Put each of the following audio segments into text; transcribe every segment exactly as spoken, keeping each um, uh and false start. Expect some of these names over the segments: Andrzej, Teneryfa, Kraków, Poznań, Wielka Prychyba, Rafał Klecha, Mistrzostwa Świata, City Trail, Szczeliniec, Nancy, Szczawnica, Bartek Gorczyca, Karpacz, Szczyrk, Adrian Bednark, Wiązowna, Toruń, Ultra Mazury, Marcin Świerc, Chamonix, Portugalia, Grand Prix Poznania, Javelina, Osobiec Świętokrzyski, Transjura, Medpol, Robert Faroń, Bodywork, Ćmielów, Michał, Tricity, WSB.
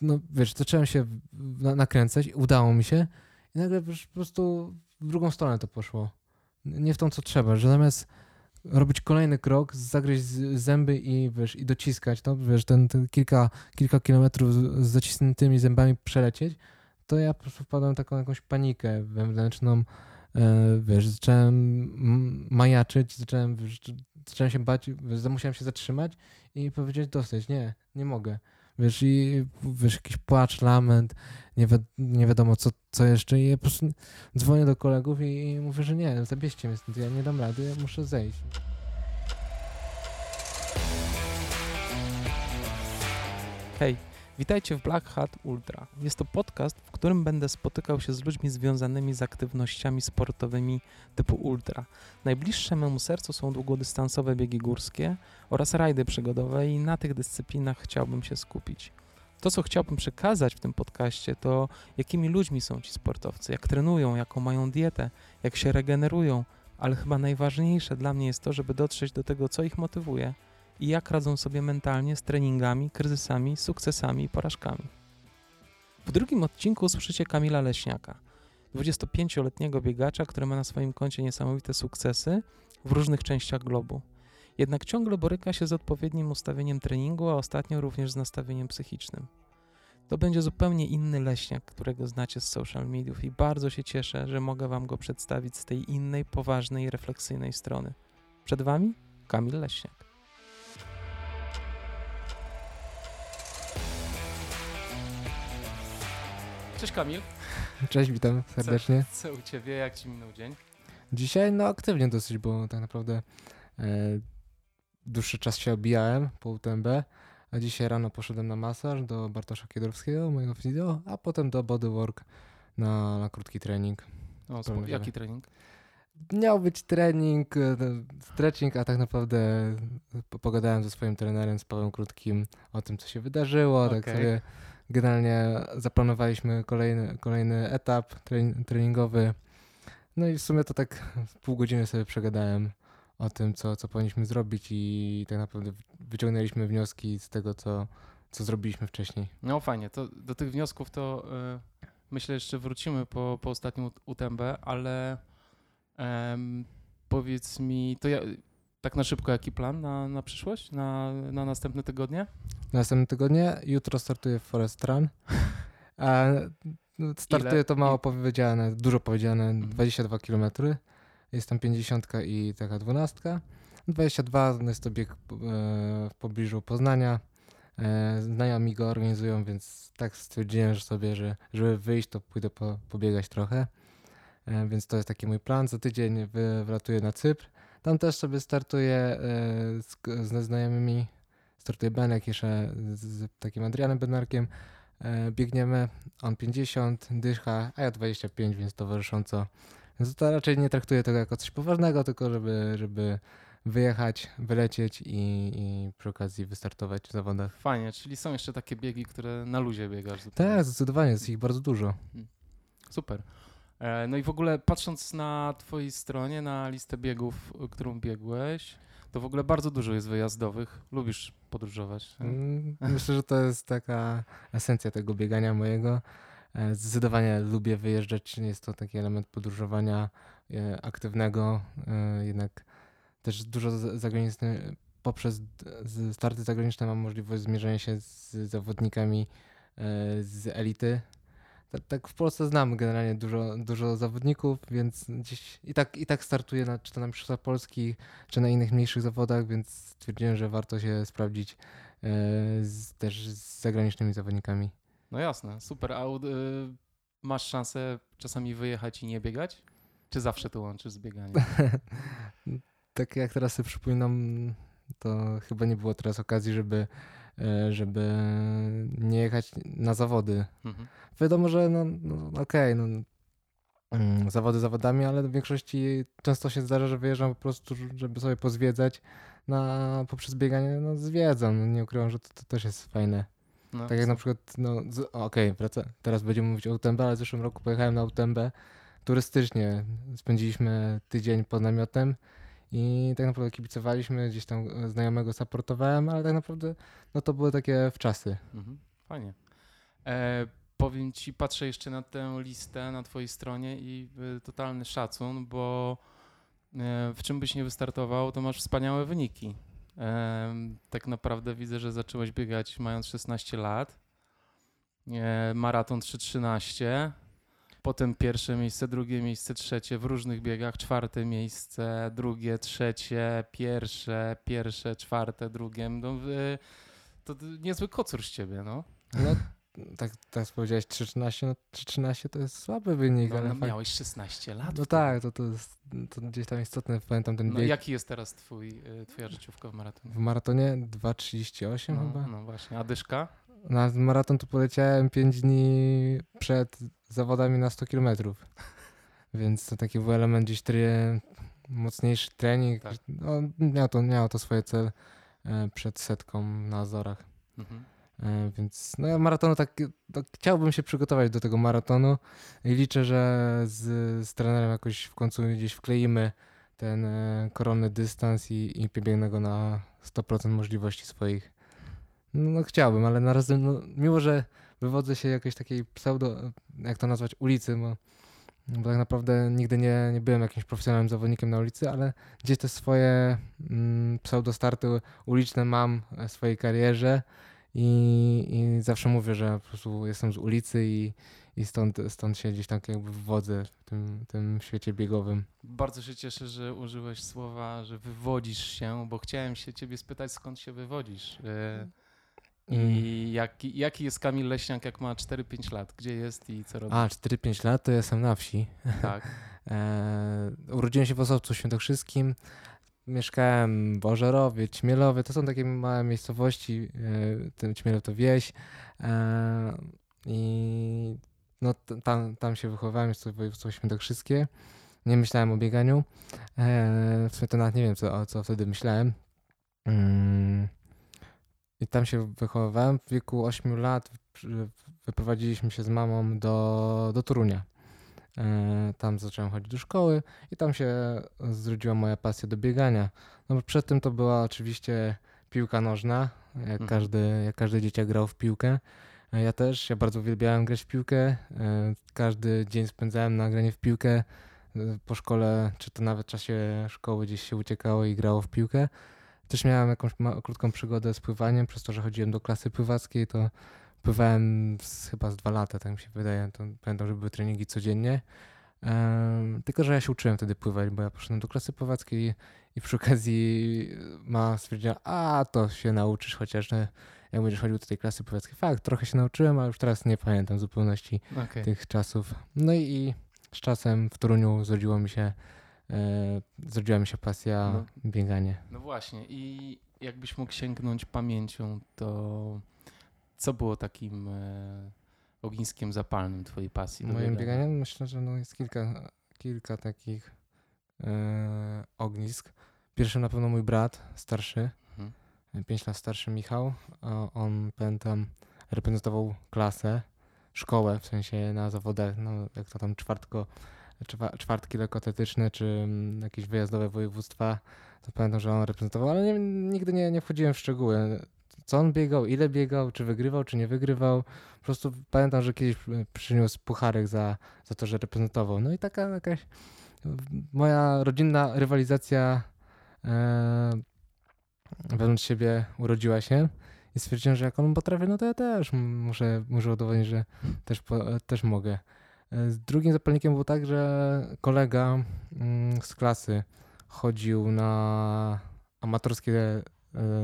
no wiesz, zacząłem się na, nakręcać, udało mi się i nagle po prostu w drugą stronę to poszło. Nie w tą, co trzeba, że zamiast robić kolejny krok, zagryźć zęby i wiesz, i dociskać to, wiesz, ten, ten kilka, kilka kilometrów z zacisniętymi zębami przelecieć, to ja po prostu wpadłem w taką jakąś panikę wewnętrzną, wiesz, zacząłem majaczyć, zacząłem, wiesz, zacząłem się bać, wiesz, musiałem się zatrzymać i powiedzieć dosyć, nie, nie mogę. Wiesz, i wiesz, jakiś płacz, lament, nie, wi- nie wiadomo co, co jeszcze i ja po prostu dzwonię do kolegów i, i mówię, że nie, zabierzcie mnie stąd, ja nie dam rady, ja muszę zejść. Hej, witajcie w Black Hat Ultra. Jest to podcast, w którym będę spotykał się z ludźmi związanymi z aktywnościami sportowymi typu ultra. Najbliższe memu sercu są długodystansowe biegi górskie oraz rajdy przygodowe i na tych dyscyplinach chciałbym się skupić. To, co chciałbym przekazać w tym podcaście, to jakimi ludźmi są ci sportowcy, jak trenują, jaką mają dietę, jak się regenerują, ale chyba najważniejsze dla mnie jest to, żeby dotrzeć do tego, co ich motywuje i jak radzą sobie mentalnie z treningami, kryzysami, sukcesami i porażkami. W drugim odcinku usłyszycie Kamila Leśniaka, dwudziestopięcioletniego biegacza, który ma na swoim koncie niesamowite sukcesy w różnych częściach globu. Jednak ciągle boryka się z odpowiednim ustawieniem treningu, a ostatnio również z nastawieniem psychicznym. To będzie zupełnie inny Leśniak, którego znacie z social mediów i bardzo się cieszę, że mogę wam go przedstawić z tej innej, poważnej, refleksyjnej strony. Przed wami Kamil Leśniak. Cześć Kamil. Cześć, witam serdecznie. Co, co u Ciebie? Jak Ci minął dzień? Dzisiaj no aktywnie dosyć, bo tak naprawdę e, dłuższy czas się obijałem po U T M B, a dzisiaj rano poszedłem na masaż do Bartosza Kiedrowskiego, mojego fizjo, a potem do Bodywork na, na krótki trening. O, spoko, jaki trening? Miał być trening, stretching, a tak naprawdę pogadałem ze swoim trenerem, z Pawłem Krótkim o tym, co się wydarzyło, okay. Tak sobie generalnie zaplanowaliśmy kolejny, kolejny etap treningowy. No i w sumie to tak pół godziny sobie przegadałem o tym, co, co powinniśmy zrobić i tak naprawdę wyciągnęliśmy wnioski z tego, co, co zrobiliśmy wcześniej. No fajnie, to do tych wniosków to yy, myślę jeszcze wrócimy po, po ostatnim U T M B, ale yy, powiedz mi, to ja... Tak na szybko, jaki plan na, na przyszłość, na, na następne tygodnie? Następne tygodnie? Jutro startuję w Forest Run. Startuję Ile? to mało powiedziane, dużo powiedziane, mhm. dwadzieścia dwa kilometry. Jest tam pięćdziesiąt i taka dwanaście. dwadzieścia dwa no jest to bieg e, w pobliżu Poznania. E, znajomi go organizują, więc tak stwierdziłem że sobie, że żeby wyjść, to pójdę po, pobiegać trochę. E, więc to jest taki mój plan. Za tydzień wy, wylatuję na Cypr. Tam też sobie startuję y, ze znajomymi, startuje Benek jeszcze z, z takim Adrianem Bednarkiem, y, biegniemy, on pięćdziesiąt, dycha, a ja dwadzieścia pięć, więc towarzysząco. Więc to raczej nie traktuję tego jako coś poważnego, tylko żeby, żeby wyjechać, wylecieć i, i przy okazji wystartować w zawodach. Fajnie, czyli są jeszcze takie biegi, które na luzie biegasz. Tak, zdecydowanie, jest ich bardzo dużo. Super. No i w ogóle patrząc na twojej stronie, na listę biegów, którą biegłeś, to w ogóle bardzo dużo jest wyjazdowych. Lubisz podróżować? Myślę, że to jest taka esencja tego biegania mojego. Zdecydowanie lubię wyjeżdżać, jest to taki element podróżowania aktywnego, jednak też dużo zagranicznych, poprzez starty zagraniczne mam możliwość zmierzenia się z zawodnikami z elity. Tak w Polsce znam generalnie dużo, dużo zawodników, więc gdzieś i tak, i tak startuję na, czy to na Mistrzostwach Polski, czy na innych mniejszych zawodach, więc stwierdziłem, że warto się sprawdzić yy, z, też z zagranicznymi zawodnikami. No jasne, super. A yy, masz szansę czasami wyjechać i nie biegać? Czy zawsze to łączysz z bieganiem? Tak jak teraz sobie przypominam, to chyba nie było teraz okazji, żeby żeby nie jechać na zawody. Mhm. Wiadomo, że no, no okej, okay, no, zawody zawodami, ale w większości często się zdarza, że wyjeżdżam po prostu, żeby sobie pozwiedzać, na, poprzez bieganie no, zwiedzam. Nie ukrywam, że to, to też jest fajne. No, tak jak na przykład, no okej, okay, teraz będziemy mówić o U T M B, ale w zeszłym roku pojechałem na U T M B turystycznie. Spędziliśmy tydzień pod namiotem. I tak naprawdę kibicowaliśmy, gdzieś tam znajomego supportowałem, ale tak naprawdę no to były takie wczasy. Mhm, fajnie. E, powiem ci, patrzę jeszcze na tę listę na twojej stronie i y, totalny szacun, bo y, w czym byś nie wystartował, to masz wspaniałe wyniki. E, tak naprawdę widzę, że zacząłeś biegać mając szesnaście lat. E, maraton trzy trzynaście. Potem pierwsze miejsce, drugie miejsce, trzecie w różnych biegach, czwarte miejsce, drugie, trzecie, pierwsze, pierwsze, czwarte, drugie. No, to niezły kocur z ciebie, no. No tak, tak powiedziałeś, trzy trzynaście, no trzy trzynaście to jest słaby wynik. No, ale no fakt... miałeś szesnaście lat. No tak, to, to jest to gdzieś tam istotne, pamiętam ten bieg. No jaki jest teraz twój, twoja życiówka w maratonie? W maratonie dwa trzydzieści osiem no, chyba. No właśnie, a dyszka? Na maraton tu poleciałem pięć dni przed zawodami na sto kilometrów, więc to taki był element gdzieś try, mocniejszy trening. Tak. No, miało, to, miało to swoje cel przed setką na Azorach, mhm. Więc no ja maratonu tak, tak chciałbym się przygotować do tego maratonu i liczę, że z, z trenerem jakoś w końcu gdzieś wkleimy ten koronny dystans i, i pobiegnę go na sto procent możliwości swoich. No chciałbym, ale na razie, no, mimo że wywodzę się jakiejś takiej pseudo, jak to nazwać, ulicy, bo, bo tak naprawdę nigdy nie, nie byłem jakimś profesjonalnym zawodnikiem na ulicy, ale gdzieś te swoje mm, pseudo starty uliczne mam w swojej karierze i, i zawsze mówię, że po prostu jestem z ulicy i, i stąd, stąd się gdzieś tak jakby wywodzę w tym, tym świecie biegowym. Bardzo się cieszę, że użyłeś słowa, że wywodzisz się, bo chciałem się ciebie spytać, skąd się wywodzisz. I jaki, jaki jest Kamil Leśniak, jak ma cztery pięć lat? Gdzie jest i co robi? A, cztery pięć lat to jestem na wsi. Tak. e, urodziłem się w Osobcu Świętokrzyskim. Mieszkałem w Bożerowie, Ćmielowie. To są takie małe miejscowości. E, Ćmielów to wieś. E, I no, tam, tam się wychowałem. Jest to województwo świętokrzyskie. Nie myślałem o bieganiu. E, w sumie to nawet nie wiem, co, co wtedy myślałem. Mm. I tam się wychowywałem. W wieku ośmiu lat wyprowadziliśmy się z mamą do, do Torunia. Tam zacząłem chodzić do szkoły i tam się zrodziła moja pasja do biegania. No bo przed tym to była oczywiście piłka nożna, jak każdy, jak każdy dzieciak grał w piłkę. Ja też, ja bardzo uwielbiałem grać w piłkę. Każdy dzień spędzałem na granie w piłkę. Po szkole, czy to nawet w czasie szkoły gdzieś się uciekało i grało w piłkę. Też miałem jakąś ma- krótką przygodę z pływaniem, przez to, że chodziłem do klasy pływackiej, to pływałem z, chyba z dwa lata, tak mi się wydaje. To pamiętam, że były treningi codziennie. Um, tylko, że ja się uczyłem wtedy pływać, bo ja poszedłem do klasy pływackiej i, i przy okazji mama stwierdziła, a to się nauczysz, chociaż no, jak będziesz chodził do tej klasy pływackiej. Fakt, trochę się nauczyłem, ale już teraz nie pamiętam w zupełności okay. tych czasów. No i, i z czasem w Toruniu zrodziło mi się zrodziła mi się pasja no, bieganie. No właśnie i jakbyś mógł sięgnąć pamięcią, to co było takim e, ogniskiem zapalnym twojej pasji? Moim bieganiem? Myślę, że no jest kilka, kilka takich e, ognisk. Pierwszym na pewno mój brat starszy, mhm. pięć lat starszy Michał. On, pamiętam, reprezentował klasę, szkołę, w sensie na zawodach, no jak to tam czwartko czwartki lekkoatletyczne, czy jakieś wyjazdowe województwa, to pamiętam, że on reprezentował, ale nie, nigdy nie, nie wchodziłem w szczegóły, co on biegał, ile biegał, czy wygrywał, czy nie wygrywał. Po prostu pamiętam, że kiedyś przyniósł pucharek za, za to, że reprezentował. No i taka jakaś moja rodzinna rywalizacja e, wewnątrz siebie urodziła się i stwierdziłem, że jak on potrafi, no to ja też muszę, muszę udowodnić, że też, po, też mogę. Z drugim zapalnikiem było tak, że kolega z klasy chodził na amatorskie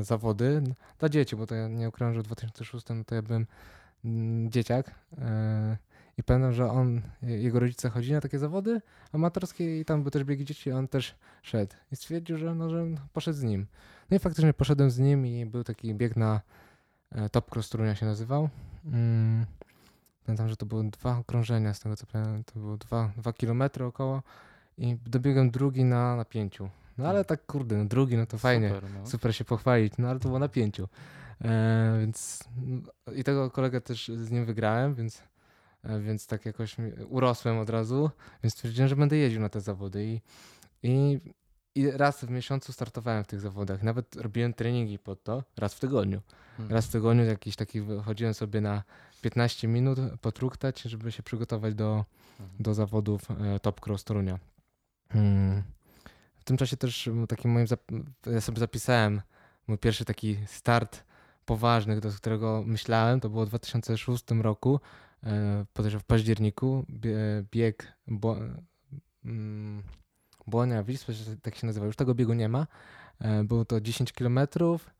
zawody dla dzieci, bo to ja nie ukrywam, że w dwa tysiące szóstym to ja byłem dzieciak i pamiętam, że on, jego rodzice chodzili na takie zawody amatorskie i tam były też biegi dzieci, on też szedł i stwierdził, że, no, że poszedł z nim. No i faktycznie poszedłem z nim i był taki bieg na Top Cross Torunia się nazywał. Pamiętam, że to były dwa okrążenia, z tego co pamiętam, to było dwa, dwa kilometry około i dobiegłem drugi na, na pięciu. No ale tak kurde, no drugi, no to fajnie, super, no. super się pochwalić, no ale to było na pięciu. E, więc no, i tego kolegę też z nim wygrałem, więc, e, więc tak jakoś urosłem od razu, więc stwierdziłem, że będę jeździł na te zawody i, i, I raz w miesiącu startowałem w tych zawodach. Nawet robiłem treningi pod to raz w tygodniu. Hmm. Raz w tygodniu jakiś taki chodziłem sobie na piętnaście minut potruktać, żeby się przygotować do, hmm. do zawodów Top Cross Torunia. Hmm. W tym czasie też takim moim zap- ja sobie zapisałem mój pierwszy taki start poważny, do którego myślałem. To było w dwa tysiące szóstym roku, podejrzewam w październiku, bieg... Bo- hmm. Błonia, Wisła, tak się nazywa. Już tego biegu nie ma. Było to dziesięć kilometrów,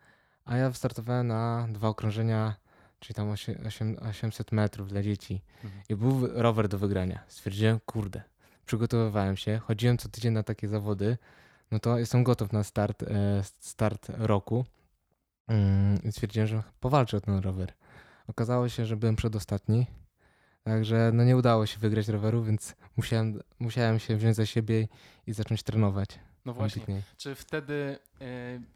a ja startowałem na dwa okrążenia, czyli tam osiemset metrów dla dzieci. Mhm. I był rower do wygrania. Stwierdziłem, kurde, przygotowywałem się, chodziłem co tydzień na takie zawody, no to jestem gotów na start, start roku. I stwierdziłem, że powalczę o ten rower. Okazało się, że byłem przedostatni. Także no nie udało się wygrać roweru, więc musiałem, musiałem się wziąć za siebie i zacząć trenować. No właśnie, ambitniej. Czy wtedy y,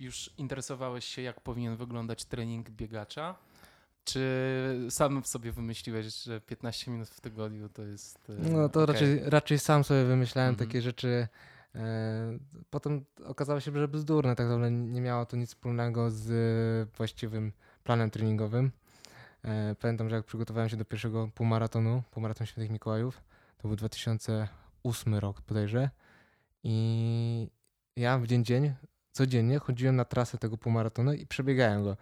już interesowałeś się, jak powinien wyglądać trening biegacza? Czy sam w sobie wymyśliłeś, że piętnaście minut w tygodniu to jest... Y, no to okay. raczej, raczej sam sobie wymyślałem mhm. takie rzeczy. Y, potem okazało się, że bzdurne, tak naprawdę nie miało to nic wspólnego z właściwym planem treningowym. Pamiętam, że jak przygotowałem się do pierwszego półmaratonu, półmaraton Świętych Mikołajów, to był dwa tysiące ósmy rok podejrzewam, i ja w dzień dzień, codziennie chodziłem na trasę tego półmaratonu i przebiegałem go.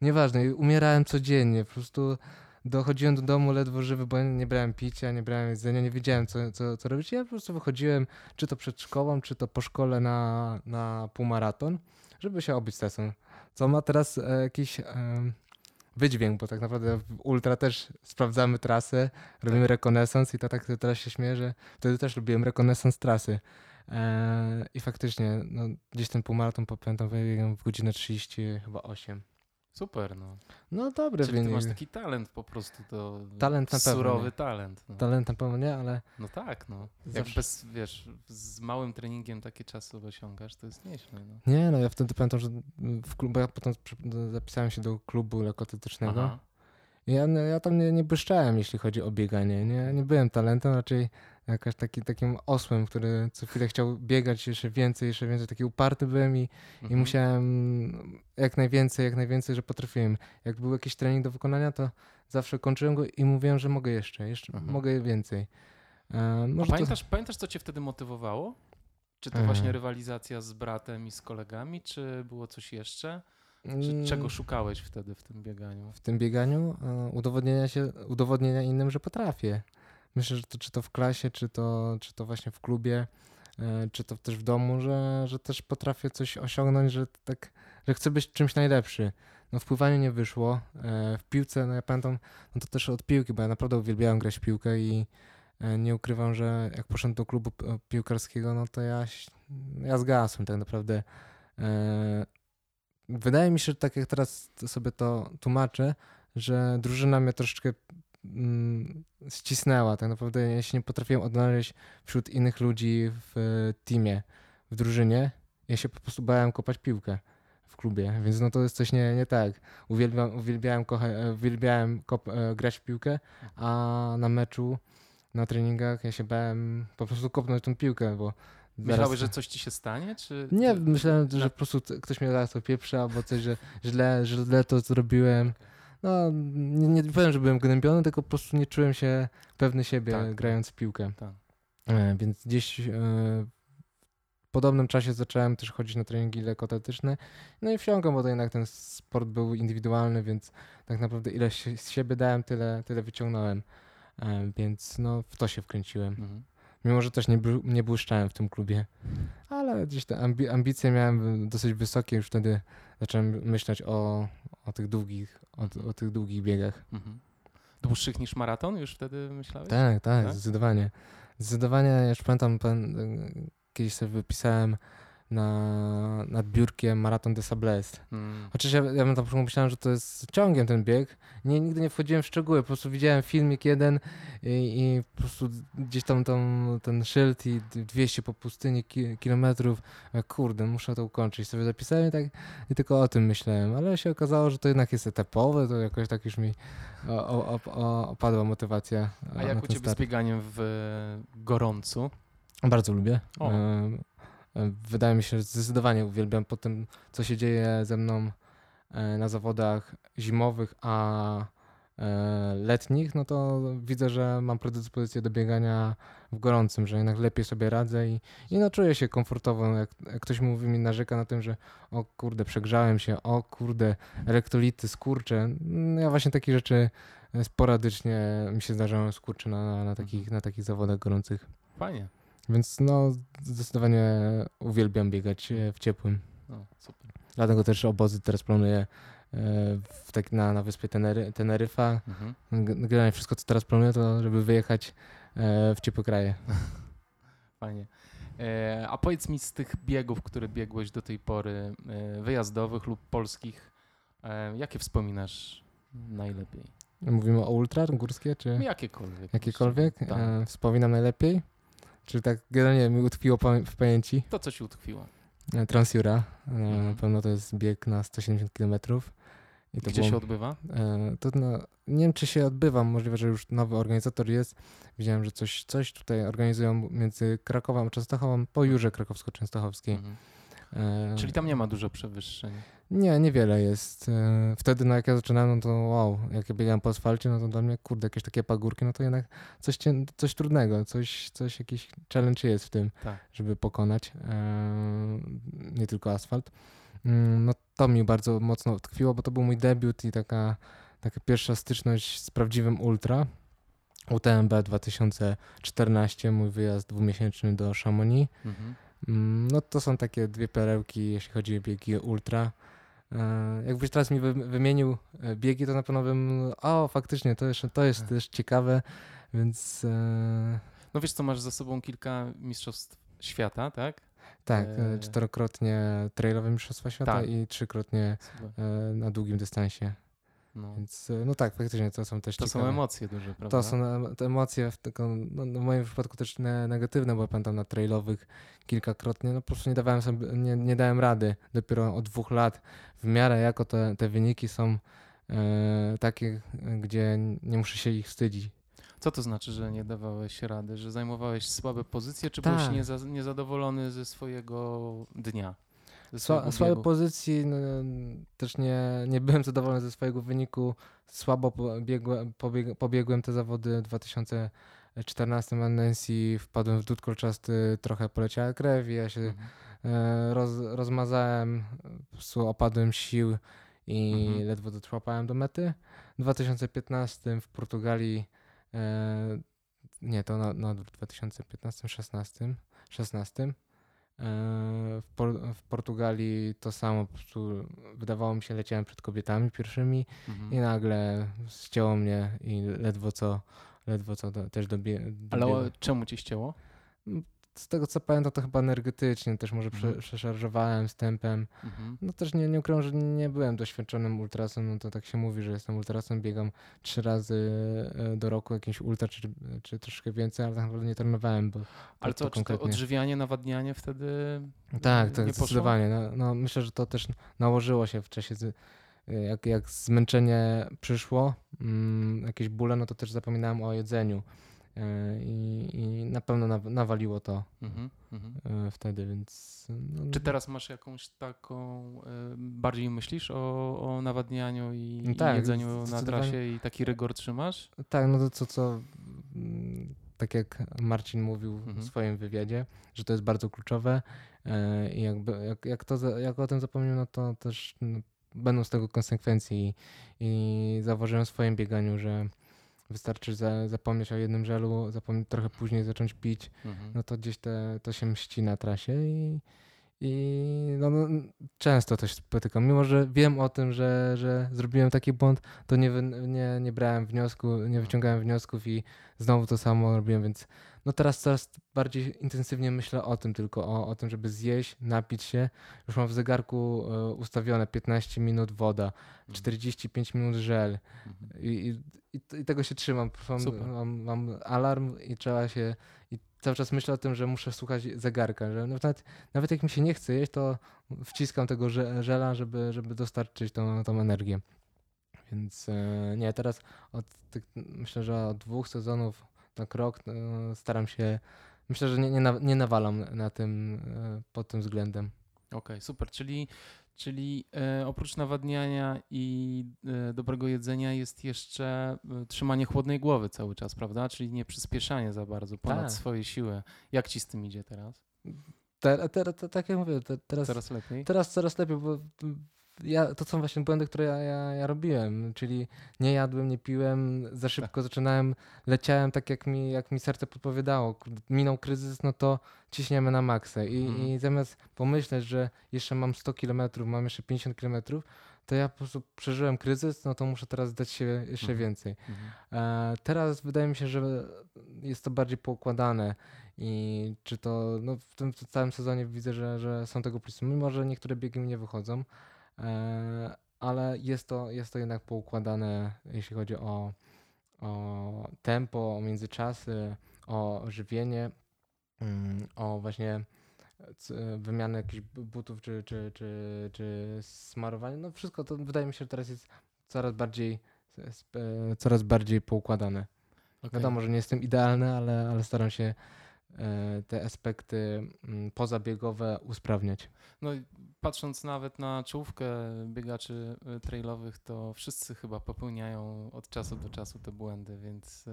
Nieważne, umierałem codziennie, po prostu dochodziłem do domu ledwo żywy, bo nie brałem picia, nie brałem jedzenia, nie wiedziałem co, co, co robić. Ja po prostu wychodziłem, czy to przed szkołą, czy to po szkole na, na półmaraton, żeby się obić trasą. Co ma teraz jakiś... Um, wydźwięk, bo tak naprawdę w ultra też sprawdzamy trasy, robimy tak. rekonesans i to tak teraz się śmieję, że wtedy też robiłem rekonesans trasy. Eee, I faktycznie no, gdzieś ten półmaraton popętam w godzinę trzydzieści, chyba osiem. Super, no. No dobry. Czyli wynik. Ty masz taki talent po prostu, to talent na surowy pewno, talent. No. Talent na pewno nie, ale... No tak, no. Jak zawsze... bez, wiesz, z małym treningiem takie czasy osiągasz, to jest nieźle. No. Nie, no ja wtedy pamiętam, że w klub, bo ja potem zapisałem się do klubu lekkoatletycznego. Ja, ja tam nie, nie błyszczałem, jeśli chodzi o bieganie. Nie, nie byłem talentem, raczej jakaś taki, takim osłem, który co chwilę chciał biegać jeszcze więcej, jeszcze więcej. Taki uparty byłem i, mhm. i musiałem jak najwięcej, jak najwięcej, że potrafiłem. Jak był jakiś trening do wykonania, to zawsze kończyłem go i mówiłem, że mogę jeszcze, jeszcze mhm. mogę więcej. E, może A pamiętasz, to... pamiętasz, co cię wtedy motywowało? Czy to mhm. właśnie rywalizacja z bratem i z kolegami, czy było coś jeszcze? Czy, czego szukałeś wtedy w tym bieganiu? W tym bieganiu udowodnienia się, udowodnienia innym, że potrafię. Myślę, że to, czy to w klasie, czy to, czy to właśnie w klubie, czy to też w domu, że, że też potrafię coś osiągnąć, że tak, że chcę być czymś najlepszy. No w pływaniu nie wyszło, w piłce, no ja pamiętam, no to też od piłki, bo ja naprawdę uwielbiałem grać w piłkę i nie ukrywam, że jak poszedłem do klubu piłkarskiego, no to ja, ja zgasłem tak naprawdę. Wydaje mi się, że tak jak teraz sobie to tłumaczę, że drużyna mnie troszeczkę mm, ścisnęła. Tak naprawdę ja się nie potrafiłem odnaleźć wśród innych ludzi w teamie, w drużynie. Ja się po prostu bałem kopać piłkę w klubie, więc no to jest coś nie, nie tak. Uwielbiam, uwielbiałem kocha, uwielbiałem kop, grać w piłkę, a na meczu, na treningach ja się bałem po prostu kopnąć tą piłkę, bo myślałeś, że coś ci się stanie? Czy... Nie, myślałem, że po prostu ktoś mnie zaraz opieprzy albo coś, że źle, źle to zrobiłem. No, nie, nie powiem, że byłem gnębiony, tylko po prostu nie czułem się pewny siebie tak. grając w piłkę. Tak. E, więc gdzieś e, w podobnym czasie zacząłem też chodzić na treningi lekkoatletyczne. No i wsiąkłem, bo to jednak ten sport był indywidualny, więc tak naprawdę ile się, z siebie dałem, tyle, tyle wyciągnąłem. E, więc no, w to się wkręciłem. Mhm. Mimo, że też nie, nie błyszczałem w tym klubie, ale gdzieś te ambi- ambicje miałem dosyć wysokie. Już wtedy zacząłem myśleć o, o, tych, długich, o, o tych długich biegach. Mhm. Dłuższych niż maraton już wtedy myślałeś? Tak, tak, tak? zdecydowanie. Zdecydowanie, ja już pamiętam, pan, kiedyś sobie wypisałem na, nad biurkiem maraton de Sables. Hmm. Chociaż ja, ja bym tam pomyślałem, że to jest ciągiem ten bieg. Nie, nigdy nie wchodziłem w szczegóły, po prostu widziałem filmik jeden i, i po prostu gdzieś tam, tam ten szyld i dwieście po pustyni ki, kilometrów. Kurde, muszę to ukończyć. Sobie zapisałem i tak i tylko o tym myślałem, ale się okazało, że to jednak jest etapowe, to jakoś tak już mi o, o, o, opadła motywacja. A jak u ciebie start. Z bieganiem w gorącu? Bardzo lubię. O. Wydaje mi się, że zdecydowanie uwielbiam po tym, co się dzieje ze mną na zawodach zimowych, a letnich, no to widzę, że mam predyspozycję do biegania w gorącym, że jednak lepiej sobie radzę i, i no czuję się komfortowo. Jak, jak ktoś mówi mi, narzeka na tym, że o kurde, przegrzałem się, o kurde, elektrolity, skurcze. Ja właśnie takie rzeczy sporadycznie mi się zdarzają, skurcze na, na, takich, na takich zawodach gorących. Fajnie. Więc no zdecydowanie uwielbiam biegać w ciepłym. No, super. Dlatego też obozy teraz planuję W tak na, na wyspie Tenery, Teneryfa. Mhm. Generalnie wszystko, co teraz planuję, to żeby wyjechać w ciepłe kraje. Fajnie. A powiedz mi, z tych biegów, które biegłeś do tej pory, wyjazdowych lub polskich, jakie wspominasz najlepiej? Mówimy o ultra górskie, czy? Jakiekolwiek. Jakiekolwiek? Tak. Wspominam najlepiej? Czy tak generalnie mi utkwiło w pamięci? To, co ci utkwiło. Transjura. Mhm. Na pewno to jest bieg na sto siedemdziesiąt kilometrów. I to Gdzie było, się odbywa? To no, nie wiem, czy się odbywa. Możliwe, że już nowy organizator jest. Widziałem, że coś, coś tutaj organizują między Krakowem a Częstochową po Jurze Krakowsko-Częstochowskiej. Mhm. E... Czyli tam nie ma dużo przewyższeń? Nie, niewiele jest. Wtedy, no jak ja zaczynałem, no to wow, jak ja biegałem po asfalcie, no to dla mnie, kurde, jakieś takie pagórki, no to jednak coś, coś trudnego, coś, coś, jakiś challenge jest w tym, tak, żeby pokonać e... nie tylko asfalt. No to mi bardzo mocno utkwiło, bo to był mój debiut i taka, taka pierwsza styczność z prawdziwym ultra. U T M B dwa tysiące czternaście, mój wyjazd dwumiesięczny do Chamonix. Mhm. No to są takie dwie perełki, jeśli chodzi o biegi ultra. Jakbyś teraz mi wymienił biegi, to na pewno bym, o faktycznie, to jest, to jest też ciekawe, więc... No wiesz co, masz za sobą kilka mistrzostw świata, tak? Tak, e... czterokrotnie trailowe mistrzostwa świata, tak, i trzykrotnie e, na długim dystansie. No. Więc no tak, faktycznie to są też to ciekawe. To są emocje duże, prawda? To są te emocje, w, tylko, no, w moim przypadku też ne, negatywne, bo ja pamiętam na trailowych kilkakrotnie, no po prostu nie dawałem sobie, nie, nie dałem rady. Dopiero od dwóch lat w miarę jako te, te wyniki są e, takie, gdzie nie muszę się ich wstydzić. Co to znaczy, że nie dawałeś rady? Że zajmowałeś słabe pozycje, czy tak, byłeś nieza, niezadowolony ze swojego dnia? Ze swojego Sła, słabe pozycji, no, też nie, nie byłem zadowolony ze swojego wyniku. Słabo pobiegłem, pobieg, pobiegłem te zawody w dwa tysiące czternastym w Nancy, wpadłem w dód kolczasty, trochę poleciała krew i ja się mhm. roz, rozmazałem, po prostu opadłem sił i mhm. ledwo dotrwałem do mety. W dwa tysiące piętnastym w Portugalii Nie, to na, na dwa tysiące piętnastym, szesnastym, szesnastym. W, por, w Portugalii to samo, po prostu wydawało mi się, leciałem przed kobietami pierwszymi mhm. i nagle ścięło mnie i ledwo co, ledwo co do, też dobie, dobiegłem. Ale czemu cię ścięło? Z tego co pamiętam, to chyba energetycznie, też może mhm. prze, przeszarżowałem z tempem. Mhm. No też nie, nie ukrywam, że nie byłem doświadczonym ultrasem, no to tak się mówi, że jestem ultrasem, biegam trzy razy do roku jakimś ultra, czy, czy troszkę więcej, ale tak naprawdę nie trenowałem. Bo ale to, to, czy to odżywianie, nawadnianie wtedy Tak, tak nie zdecydowanie. No, no, myślę, że to też nałożyło się w czasie, jak, jak zmęczenie przyszło, mm, jakieś bóle, no to też zapominałem o jedzeniu. I, i na pewno nawaliło to mhm, wtedy, więc... No. Czy teraz masz jakąś taką... Bardziej myślisz o, o nawadnianiu i, tak, i jedzeniu na trasie i taki rygor trzymasz? Tak, no to co, co tak jak Marcin mówił mhm. w swoim wywiadzie, że to jest bardzo kluczowe i jakby, jak, jak, to, jak o tym zapomniał, no to też no, będą z tego konsekwencje i, i zauważyłem w swoim bieganiu, że wystarczy za, zapomnieć o jednym żelu, zapomnieć trochę później zacząć pić, mhm. no to gdzieś te, to się mści na trasie i, i no, no, często to się spotykam. Mimo, że wiem o tym, że, że zrobiłem taki błąd, to nie, nie, nie brałem wniosku, nie wyciągałem wniosków i znowu to samo robiłem, więc no teraz coraz bardziej intensywnie myślę o tym tylko, o, o tym, żeby zjeść, napić się. Już mam w zegarku y, ustawione piętnaście minut woda, czterdzieści pięć minut żel i, i, i, i tego się trzymam. Mam, mam, mam alarm i trzeba się... I cały czas myślę o tym, że muszę słuchać zegarka, że nawet, nawet jak mi się nie chce jeść, to wciskam tego żela, żeby, żeby dostarczyć tą, tą energię. Więc y, nie, teraz od tych, myślę, że od dwóch sezonów tak rok, no, staram się myślę, że nie, nie, na, nie nawalam na tym, pod tym względem. Okej, okay, super, czyli, czyli e, oprócz nawadniania i e, dobrego jedzenia jest jeszcze e, trzymanie chłodnej głowy cały czas, prawda? Czyli nie przyspieszanie za bardzo ponad tak. swoje siły. Jak ci z tym idzie teraz? Te, te, te, tak jak mówię, te, teraz coraz lepiej. Teraz coraz lepiej, bo ja, to są właśnie błędy, które ja, ja, ja robiłem, czyli nie jadłem, nie piłem, za szybko tak. zaczynałem, leciałem tak jak mi, jak mi serce podpowiadało. Minął kryzys, no to ciśniemy na maksę i, mm. i zamiast pomyśleć, że jeszcze mam sto kilometrów, mam jeszcze pięćdziesiąt kilometrów, to ja po prostu przeżyłem kryzys, no to muszę teraz dać się jeszcze więcej. Mm-hmm. E, teraz wydaje mi się, że jest to bardziej poukładane i czy to no w tym całym sezonie widzę, że, że są tego plusy, mimo że niektóre biegi mi nie wychodzą, e, ale jest to, jest to jednak poukładane, jeśli chodzi o, o tempo, o międzyczasy, o żywienie, mm, o właśnie wymianę jakichś butów czy, czy, czy, czy smarowanie, no wszystko to wydaje mi się, że teraz jest coraz bardziej, coraz bardziej poukładane. Okay. Wiadomo, że nie jestem idealny, ale, ale staram się te aspekty pozabiegowe usprawniać. No i patrząc nawet na czołówkę biegaczy trailowych, to wszyscy chyba popełniają od czasu do czasu te błędy, więc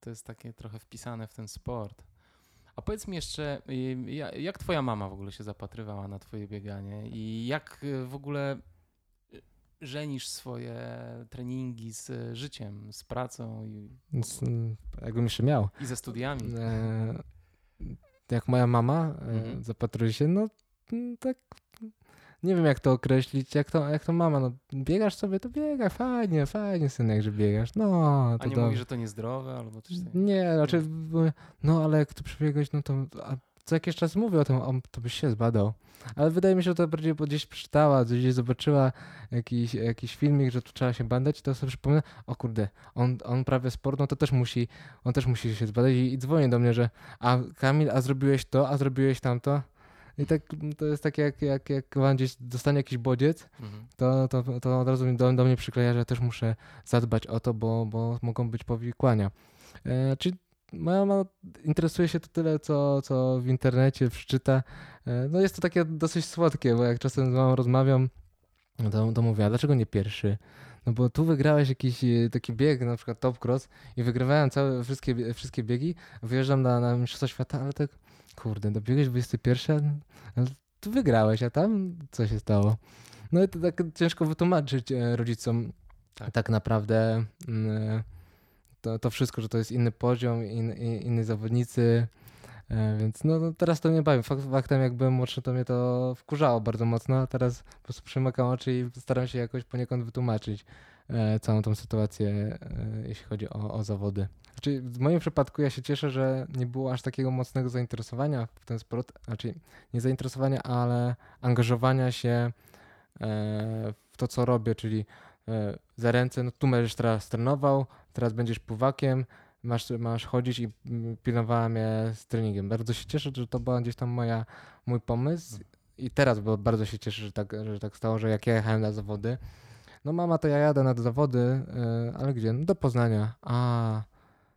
to jest takie trochę wpisane w ten sport. A powiedz mi jeszcze, jak twoja mama w ogóle się zapatrywała na twoje bieganie i jak w ogóle żenisz swoje treningi z życiem, z pracą? I... Jakbym jeszcze miał. I ze studiami. E, jak moja mama mhm. zapatruje się, no tak nie wiem jak to określić, jak to, jak to mama, no biegasz sobie, to biega, fajnie, fajnie synek, że biegasz, no. To a nie mówi, że to niezdrowe albo coś takiego? Nie, znaczy, no ale jak tu przebiegać, no to a co jakiś czas mówię o tym, o, to byś się zbadał. Ale wydaje mi się, że to bardziej gdzieś przeczytała, gdzieś zobaczyła jakiś, jakiś filmik, że tu trzeba się badać i to sobie przypomina, o kurde, on, on prawie sport, no to też musi, on też musi się zbadać i, i dzwoni do mnie, że a Kamil, a zrobiłeś to, a zrobiłeś tamto? I tak to jest tak, jak, jak, jak wam gdzieś dostanie jakiś bodziec, mhm. to, to, to od razu do, do mnie przykleja, że też muszę zadbać o to, bo, bo mogą być powikłania. E, czyli moja mama interesuje się to tyle, co, co w internecie przeczyta. E, no jest to takie dosyć słodkie, bo jak czasem z mamą rozmawiam, to, to mówię, a dlaczego nie pierwszy? No bo tu wygrałeś jakiś taki bieg, na przykład top cross i wygrywałem całe, wszystkie, wszystkie biegi, wyjeżdżam na, na Mistrzostwa Świata, ale tak kurde, dobiegłeś dwudziesty pierwszy, ale tu wygrałeś, a tam co się stało? No i to tak ciężko wytłumaczyć rodzicom tak, tak naprawdę to, to wszystko, że to jest inny poziom, in, in, inni zawodnicy, więc no, no teraz to mnie bawi. Fakt, faktem jak byłem młodszy, to mnie to wkurzało bardzo mocno, a teraz po prostu przymykam oczy i staram się jakoś poniekąd wytłumaczyć całą tą sytuację, jeśli chodzi o, o zawody. Znaczy, w moim przypadku ja się cieszę, że nie było aż takiego mocnego zainteresowania w ten sport, znaczy nie zainteresowania, ale angażowania się w to, co robię, czyli za ręce, no tu będziesz teraz trenował, teraz będziesz pływakiem, masz, masz chodzić i pilnowałem je z treningiem. Bardzo się cieszę, że to była gdzieś tam moja, mój pomysł i teraz bo bardzo się cieszę, że tak, że tak stało, że jak ja jechałem na zawody, no mama, to ja jadę na zawody, ale gdzie? No do Poznania. A,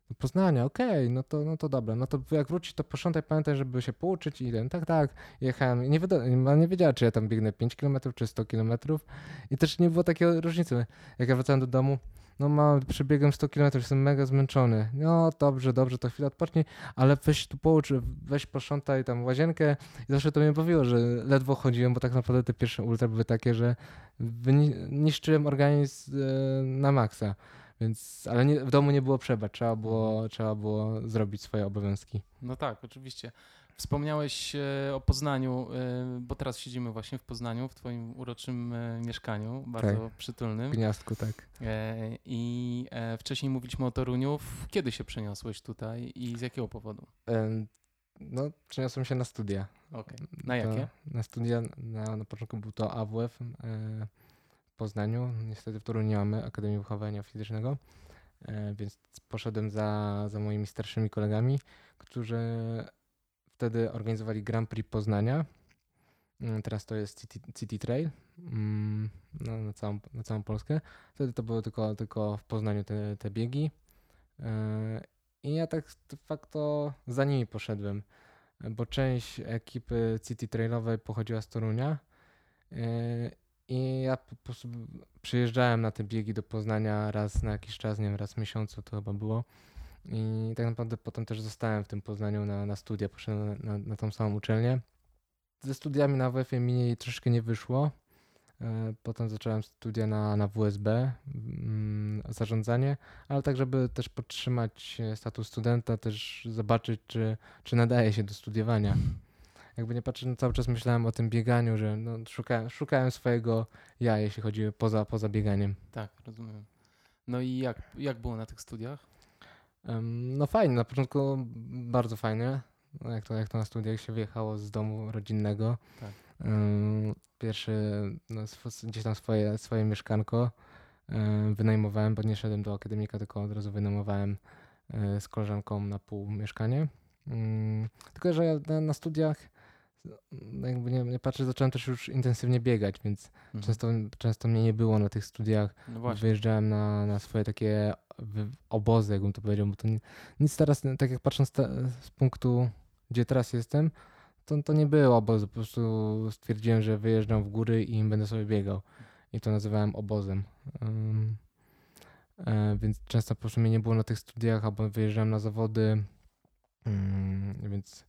do Poznania, okej, okay, no, to, no to dobra. No to jak wróci, to poszątaj, pamiętaj, żeby się pouczyć i ten, tak, tak, jechałem. Nie, wiadomo, nie wiedziała, czy ja tam biegnę pięć kilometrów, czy sto kilometrów i też nie było takiej różnicy. Jak ja wracałem do domu, no mam, przebiegłem sto kilometrów, jestem mega zmęczony. No dobrze, dobrze, to chwilę odpocznij, ale weź tu poucz, weź poszątaj tam łazienkę i zawsze to mnie bawiło, że ledwo chodziłem, bo tak naprawdę te pierwsze ultra były takie, że niszczyłem organizm na maksa, więc, ale nie, w domu nie było przebacz, trzeba było, trzeba było zrobić swoje obowiązki. No tak, oczywiście. Wspomniałeś o Poznaniu, bo teraz siedzimy właśnie w Poznaniu, w twoim uroczym mieszkaniu, bardzo tak, przytulnym. Gniazdku, tak. I wcześniej mówiliśmy o Toruniu. Kiedy się przeniosłeś tutaj i z jakiego powodu? No, przeniosłem się na studia. Okej. Okay. Na jakie? To, na studia, na, na początku był to A W F w Poznaniu. Niestety w Toruniu nie mamy Akademii Wychowania Fizycznego, więc poszedłem za, za moimi starszymi kolegami, którzy wtedy organizowali Grand Prix Poznania. Teraz to jest City, City Trail no, na, całą, na całą Polskę. Wtedy to było tylko, tylko w Poznaniu te, te biegi. I ja tak de facto za nimi poszedłem, bo część ekipy City Trailowej pochodziła z Torunia i ja po prostu przyjeżdżałem na te biegi do Poznania raz na jakiś czas, nie wiem, raz w miesiącu to chyba było. I tak naprawdę potem też zostałem w tym Poznaniu na, na studia, poszedłem na, na tą samą uczelnię. Ze studiami na W F-ie mi troszkę nie wyszło. Potem zacząłem studia na, na W S B, zarządzanie, ale tak, żeby też podtrzymać status studenta, też zobaczyć, czy, czy nadaje się do studiowania. Jakby nie patrzę, no cały czas myślałem o tym bieganiu, że no szukałem, szukałem swojego ja, jeśli chodzi poza, poza bieganiem. Tak, rozumiem. No i jak, jak było na tych studiach? No fajnie, na początku bardzo fajnie, jak to, jak to na studiach się wyjechało z domu rodzinnego. Tak. Pierwszy, no, gdzieś tam swoje, swoje mieszkanko wynajmowałem, bo nie szedłem do akademika, tylko od razu wynajmowałem z koleżanką na pół mieszkanie. Tylko że ja na studiach, jakby nie, nie patrzę, zacząłem też już intensywnie biegać, więc mhm. często, często mnie nie było na tych studiach. No wyjeżdżałem na, na swoje takie obozy, jakbym to powiedział, bo to nie, nic teraz, tak jak patrząc ta, z punktu, gdzie teraz jestem, To, to nie było obozu, po prostu stwierdziłem, że wyjeżdżam w góry i będę sobie biegał. I to nazywałem obozem. Um, e, więc często po prostu mnie nie było na tych studiach, albo wyjeżdżałem na zawody. Um, więc,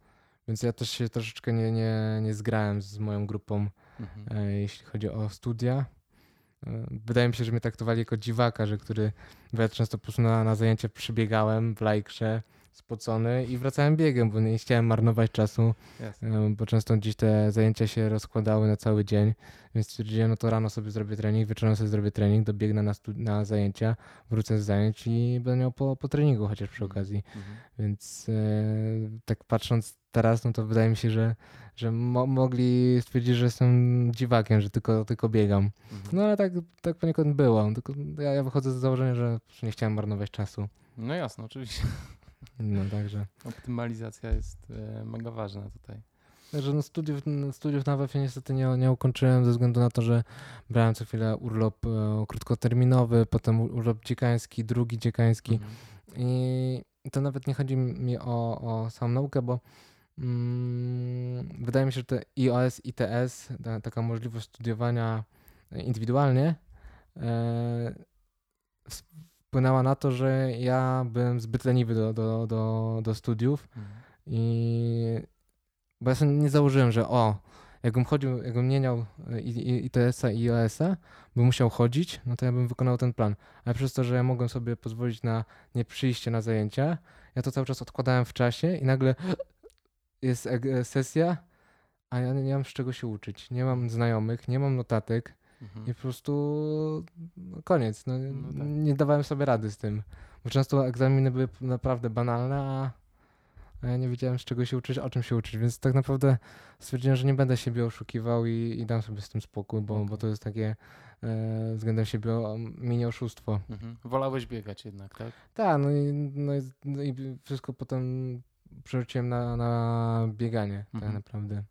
więc ja też się troszeczkę nie, nie, nie zgrałem z moją grupą, mhm. e, jeśli chodzi o studia. E, wydaje mi się, że mnie traktowali jako dziwaka, że który ja często po prostu na, na zajęcie przybiegałem w lajkrze. Spocony i wracałem biegiem, bo nie chciałem marnować czasu, Jasne. Bo często gdzieś te zajęcia się rozkładały na cały dzień, więc stwierdziłem, no to rano sobie zrobię trening, wieczorem sobie zrobię trening, dobiegnę na, studi- na zajęcia, wrócę z zajęć i będę miał po, po treningu chociaż przy okazji. Mhm. Więc e, tak patrząc teraz, no to wydaje mi się, że, że mo- mogli stwierdzić, że jestem dziwakiem, że tylko, tylko biegam. Mhm. No ale tak, tak poniekąd było, tylko ja, ja wychodzę z założenia, że nie chciałem marnować czasu. No jasno, oczywiście. No także. Optymalizacja jest e, mega ważna tutaj. Także no studiów, studiów na W F-ie niestety nie, nie ukończyłem ze względu na to, że brałem co chwilę urlop e, krótkoterminowy, potem urlop dziekański, drugi dziekański. Mhm. I to nawet nie chodzi mi o, o samą naukę, bo mm, wydaje mi się, że te I O S, I T S, ta, taka możliwość studiowania indywidualnie e, w, wpłynęła na to, że ja byłem zbyt leniwy do, do, do, do studiów mhm. i bo ja sobie nie założyłem, że o, jakbym chodził, jakbym nie miał I T S-a i I O S-a, bym musiał chodzić, no to ja bym wykonał ten plan. Ale przez to, że ja mogłem sobie pozwolić na nie przyjście na zajęcia, ja to cały czas odkładałem w czasie i nagle jest sesja, a ja nie mam z czego się uczyć. Nie mam znajomych, nie mam notatek. I po prostu no koniec. No, no tak. Nie dawałem sobie rady z tym. Bo często egzaminy były naprawdę banalne, a ja nie wiedziałem z czego się uczyć, o czym się uczyć. Więc tak naprawdę stwierdziłem, że nie będę siebie oszukiwał i, i dam sobie z tym spokój, bo, okay. bo to jest takie e, względem siebie mini oszustwo. Mhm. Wolałeś biegać jednak, tak? Tak, no i, no, i, no i wszystko potem przerzuciłem na, na bieganie mhm. tak naprawdę.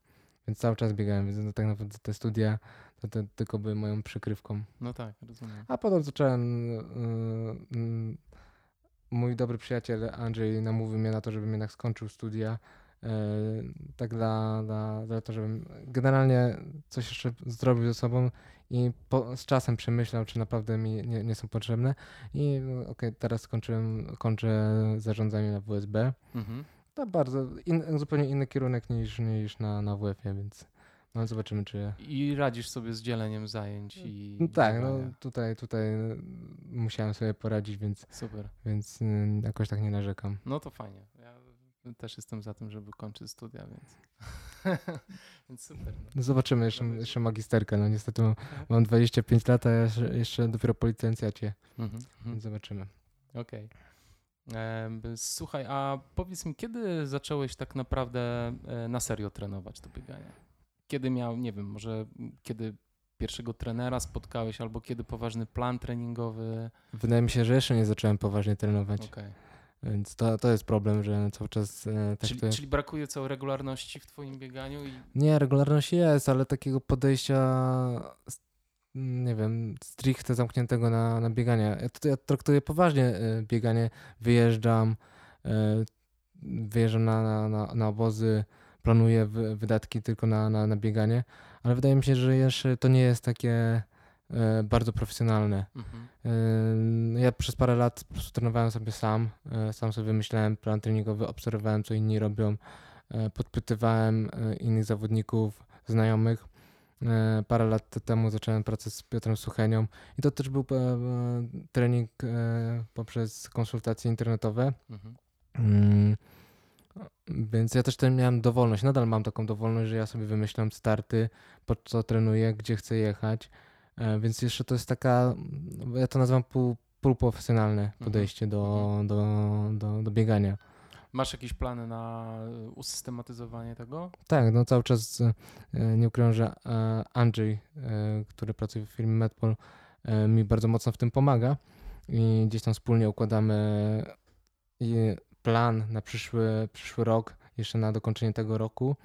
Więc cały czas biegałem, więc no, tak naprawdę te studia to, to tylko były moją przykrywką. No tak, rozumiem. A potem zacząłem, yy, yy, mój dobry przyjaciel Andrzej namówił mnie na to, żebym jednak skończył studia. Yy, tak dla, dla, dla to, żebym generalnie coś jeszcze zrobił ze sobą i po, z czasem przemyślał, czy naprawdę mi nie, nie są potrzebne. I okej, okay, teraz skończyłem, kończę zarządzanie na W S B. Mhm. To bardzo, in, zupełnie inny kierunek niż, niż na, na W F-ie, więc no zobaczymy, czy... I radzisz sobie z dzieleniem zajęć i... No tak, no tutaj, tutaj musiałem sobie poradzić, więc... Super. Więc jakoś tak nie narzekam. No to fajnie. Ja też jestem za tym, żeby kończyć studia, więc... więc super. No zobaczymy, jeszcze, jeszcze magisterkę. No niestety mam dwadzieścia pięć lat, a jeszcze dopiero po licencjacie. Mhm, więc zobaczymy. Okej. Okay. Słuchaj, a powiedz mi, kiedy zacząłeś tak naprawdę na serio trenować to bieganie? Kiedy miał, nie wiem, może kiedy pierwszego trenera spotkałeś albo kiedy poważny plan treningowy? Wydaje mi się, że jeszcze nie zacząłem poważnie trenować. Okay. Więc to, to jest problem, że cały czas... Tak czyli, to... czyli brakuje całej regularności w twoim bieganiu? I... Nie, regularność jest, ale takiego podejścia... nie wiem, stricte zamkniętego na, na bieganie. Ja, ja traktuję poważnie bieganie, wyjeżdżam, wyjeżdżam na, na, na, na obozy, planuję wydatki tylko na, na, na bieganie, ale wydaje mi się, że jeszcze to nie jest takie bardzo profesjonalne. Mhm. Ja przez parę lat po prostu trenowałem sobie sam, sam sobie wymyślałem plan treningowy, obserwowałem, co inni robią, podpytywałem innych zawodników, znajomych. Parę lat temu zacząłem pracę z Piotrem Suchenią i to też był trening poprzez konsultacje internetowe. Mhm. Mm. Więc ja też miałem dowolność, nadal mam taką dowolność, że ja sobie wymyślam starty, pod co trenuję, gdzie chcę jechać, więc jeszcze to jest taka, ja to nazywam pół, półprofesjonalne podejście mhm. do, do, do, do biegania. Masz jakieś plany na usystematyzowanie tego? Tak, no cały czas nie ukrywam, że Andrzej, który pracuje w firmie Medpol, mi bardzo mocno w tym pomaga i gdzieś tam wspólnie układamy plan na przyszły, przyszły rok, jeszcze na dokończenie tego roku.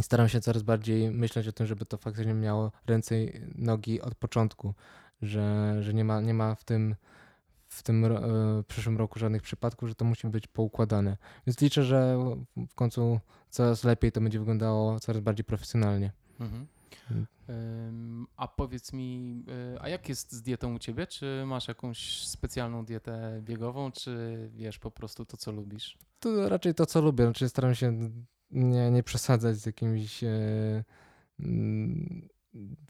Staram się coraz bardziej myśleć o tym, żeby to faktycznie miało ręce i nogi od początku, że, że nie ma, nie ma w tym, w tym w przyszłym roku żadnych przypadków, że to musi być poukładane. Więc liczę, że w końcu coraz lepiej to będzie wyglądało, coraz bardziej profesjonalnie. Mhm. A powiedz mi, a jak jest z dietą u ciebie? Czy masz jakąś specjalną dietę biegową, czy wiesz po prostu to, co lubisz? To raczej to, co lubię. Znaczy staram się nie, nie przesadzać z jakimiś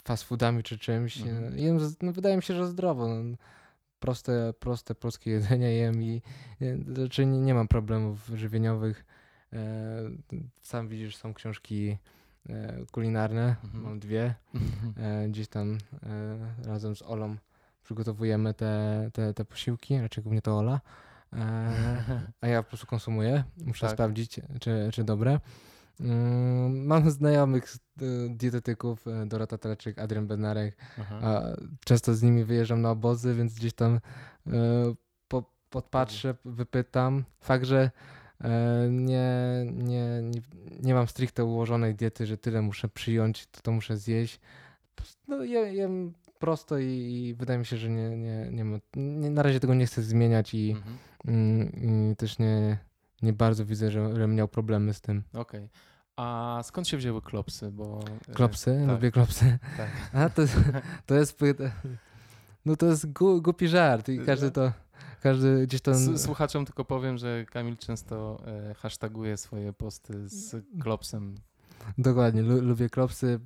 fast foodami czy czymś. Mhm. Jem, no, wydaje mi się, że zdrowo. Proste, proste polskie jedzenie jem i raczej nie, nie mam problemów żywieniowych. Sam widzisz, są książki kulinarne, mhm. mam dwie. Mhm. Gdzieś tam razem z Olą przygotowujemy te, te, te posiłki, raczej głównie to Ola, a ja po prostu konsumuję. Muszę tak. sprawdzić, czy, czy dobre. Mam znajomych dietetyków, Dorota Teleczek, Adrian Bednarek. Aha. Często z nimi wyjeżdżam na obozy, więc gdzieś tam po, podpatrzę, wypytam. Fakt, że Nie, nie, nie, nie mam stricte ułożonej diety, że tyle muszę przyjąć, to, to muszę zjeść. No, jem, jem prosto i, i wydaje mi się, że nie, nie, nie, ma, nie na razie tego nie chcę zmieniać i, mhm. i, i też nie, nie bardzo widzę, że, że miał problemy z tym. Okej. Okay. A skąd się wzięły klopsy? Bo... Klopsy? Tak. Lubię klopsy. Tak. A to, to jest no to jest gu, głupi żart i każdy to... Każdy gdzieś tam... Słuchaczom tylko powiem, że Kamil często hashtaguje swoje posty z klopsem. Dokładnie, lu- lubię klopsy.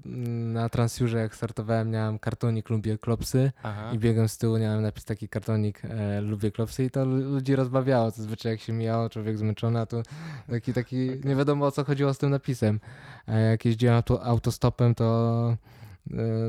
Na Transjurze jak startowałem, miałem kartonik lubię klopsy. Aha. I biegłem z tyłu, miałem napis taki kartonik e, lubię klopsy i to ludzi rozbawiało. Zazwyczaj jak się mijało, człowiek zmęczony, a to taki, taki okay. nie wiadomo o co chodziło z tym napisem. A jak jeździłem tu autostopem, to...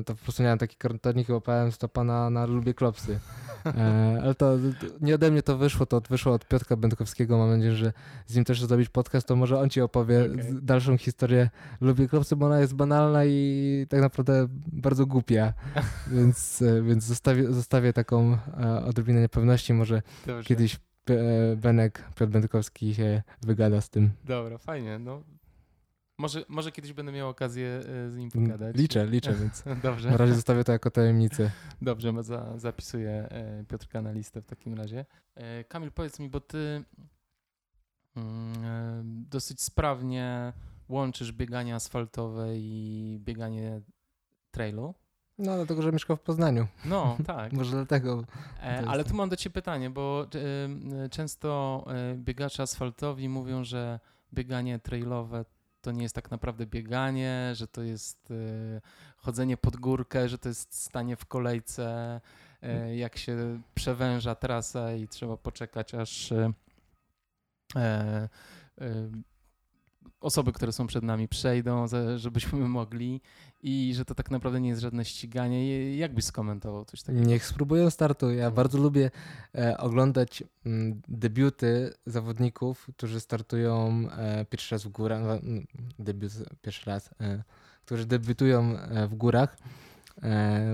to po prostu miałem taki kartonik i łapałem stopa na, na lubię klopsy. E, ale to, to nie ode mnie to wyszło, to wyszło od Piotra Będkowskiego. Mam nadzieję, że z nim też zrobić podcast, to może on ci opowie okay. dalszą historię lubię klopsy, bo ona jest banalna i tak naprawdę bardzo głupia. Więc, więc zostawię, zostawię taką odrobinę niepewności. Może Dobrze. kiedyś Benek, Piotr Będkowski się wygada z tym. Dobra, fajnie. No. Może, może kiedyś będę miał okazję z nim pogadać. Liczę, liczę, więc Dobrze. na razie zostawię to jako tajemnicę. Dobrze, za, zapisuję Piotrka na listę w takim razie. Kamil, powiedz mi, bo ty dosyć sprawnie łączysz bieganie asfaltowe i bieganie trailu. No, dlatego, że mieszkam w Poznaniu. No, tak. Może dlatego. E, ale tu mam do ciebie pytanie, bo y, często y, biegacze asfaltowi mówią, że bieganie trailowe to nie jest tak naprawdę bieganie, że to jest y, chodzenie pod górkę, że to jest stanie w kolejce, y, jak się przewęża trasa i trzeba poczekać, aż y, y, y, osoby, które są przed nami przejdą, żebyśmy mogli i że to tak naprawdę nie jest żadne ściganie. Jak byś skomentował coś takiego? Niech spróbuję startu. Ja no. bardzo lubię e, oglądać m, debiuty zawodników, którzy startują e, pierwszy raz w górach, no, debiut pierwszy raz, e, którzy debiutują e, w górach e,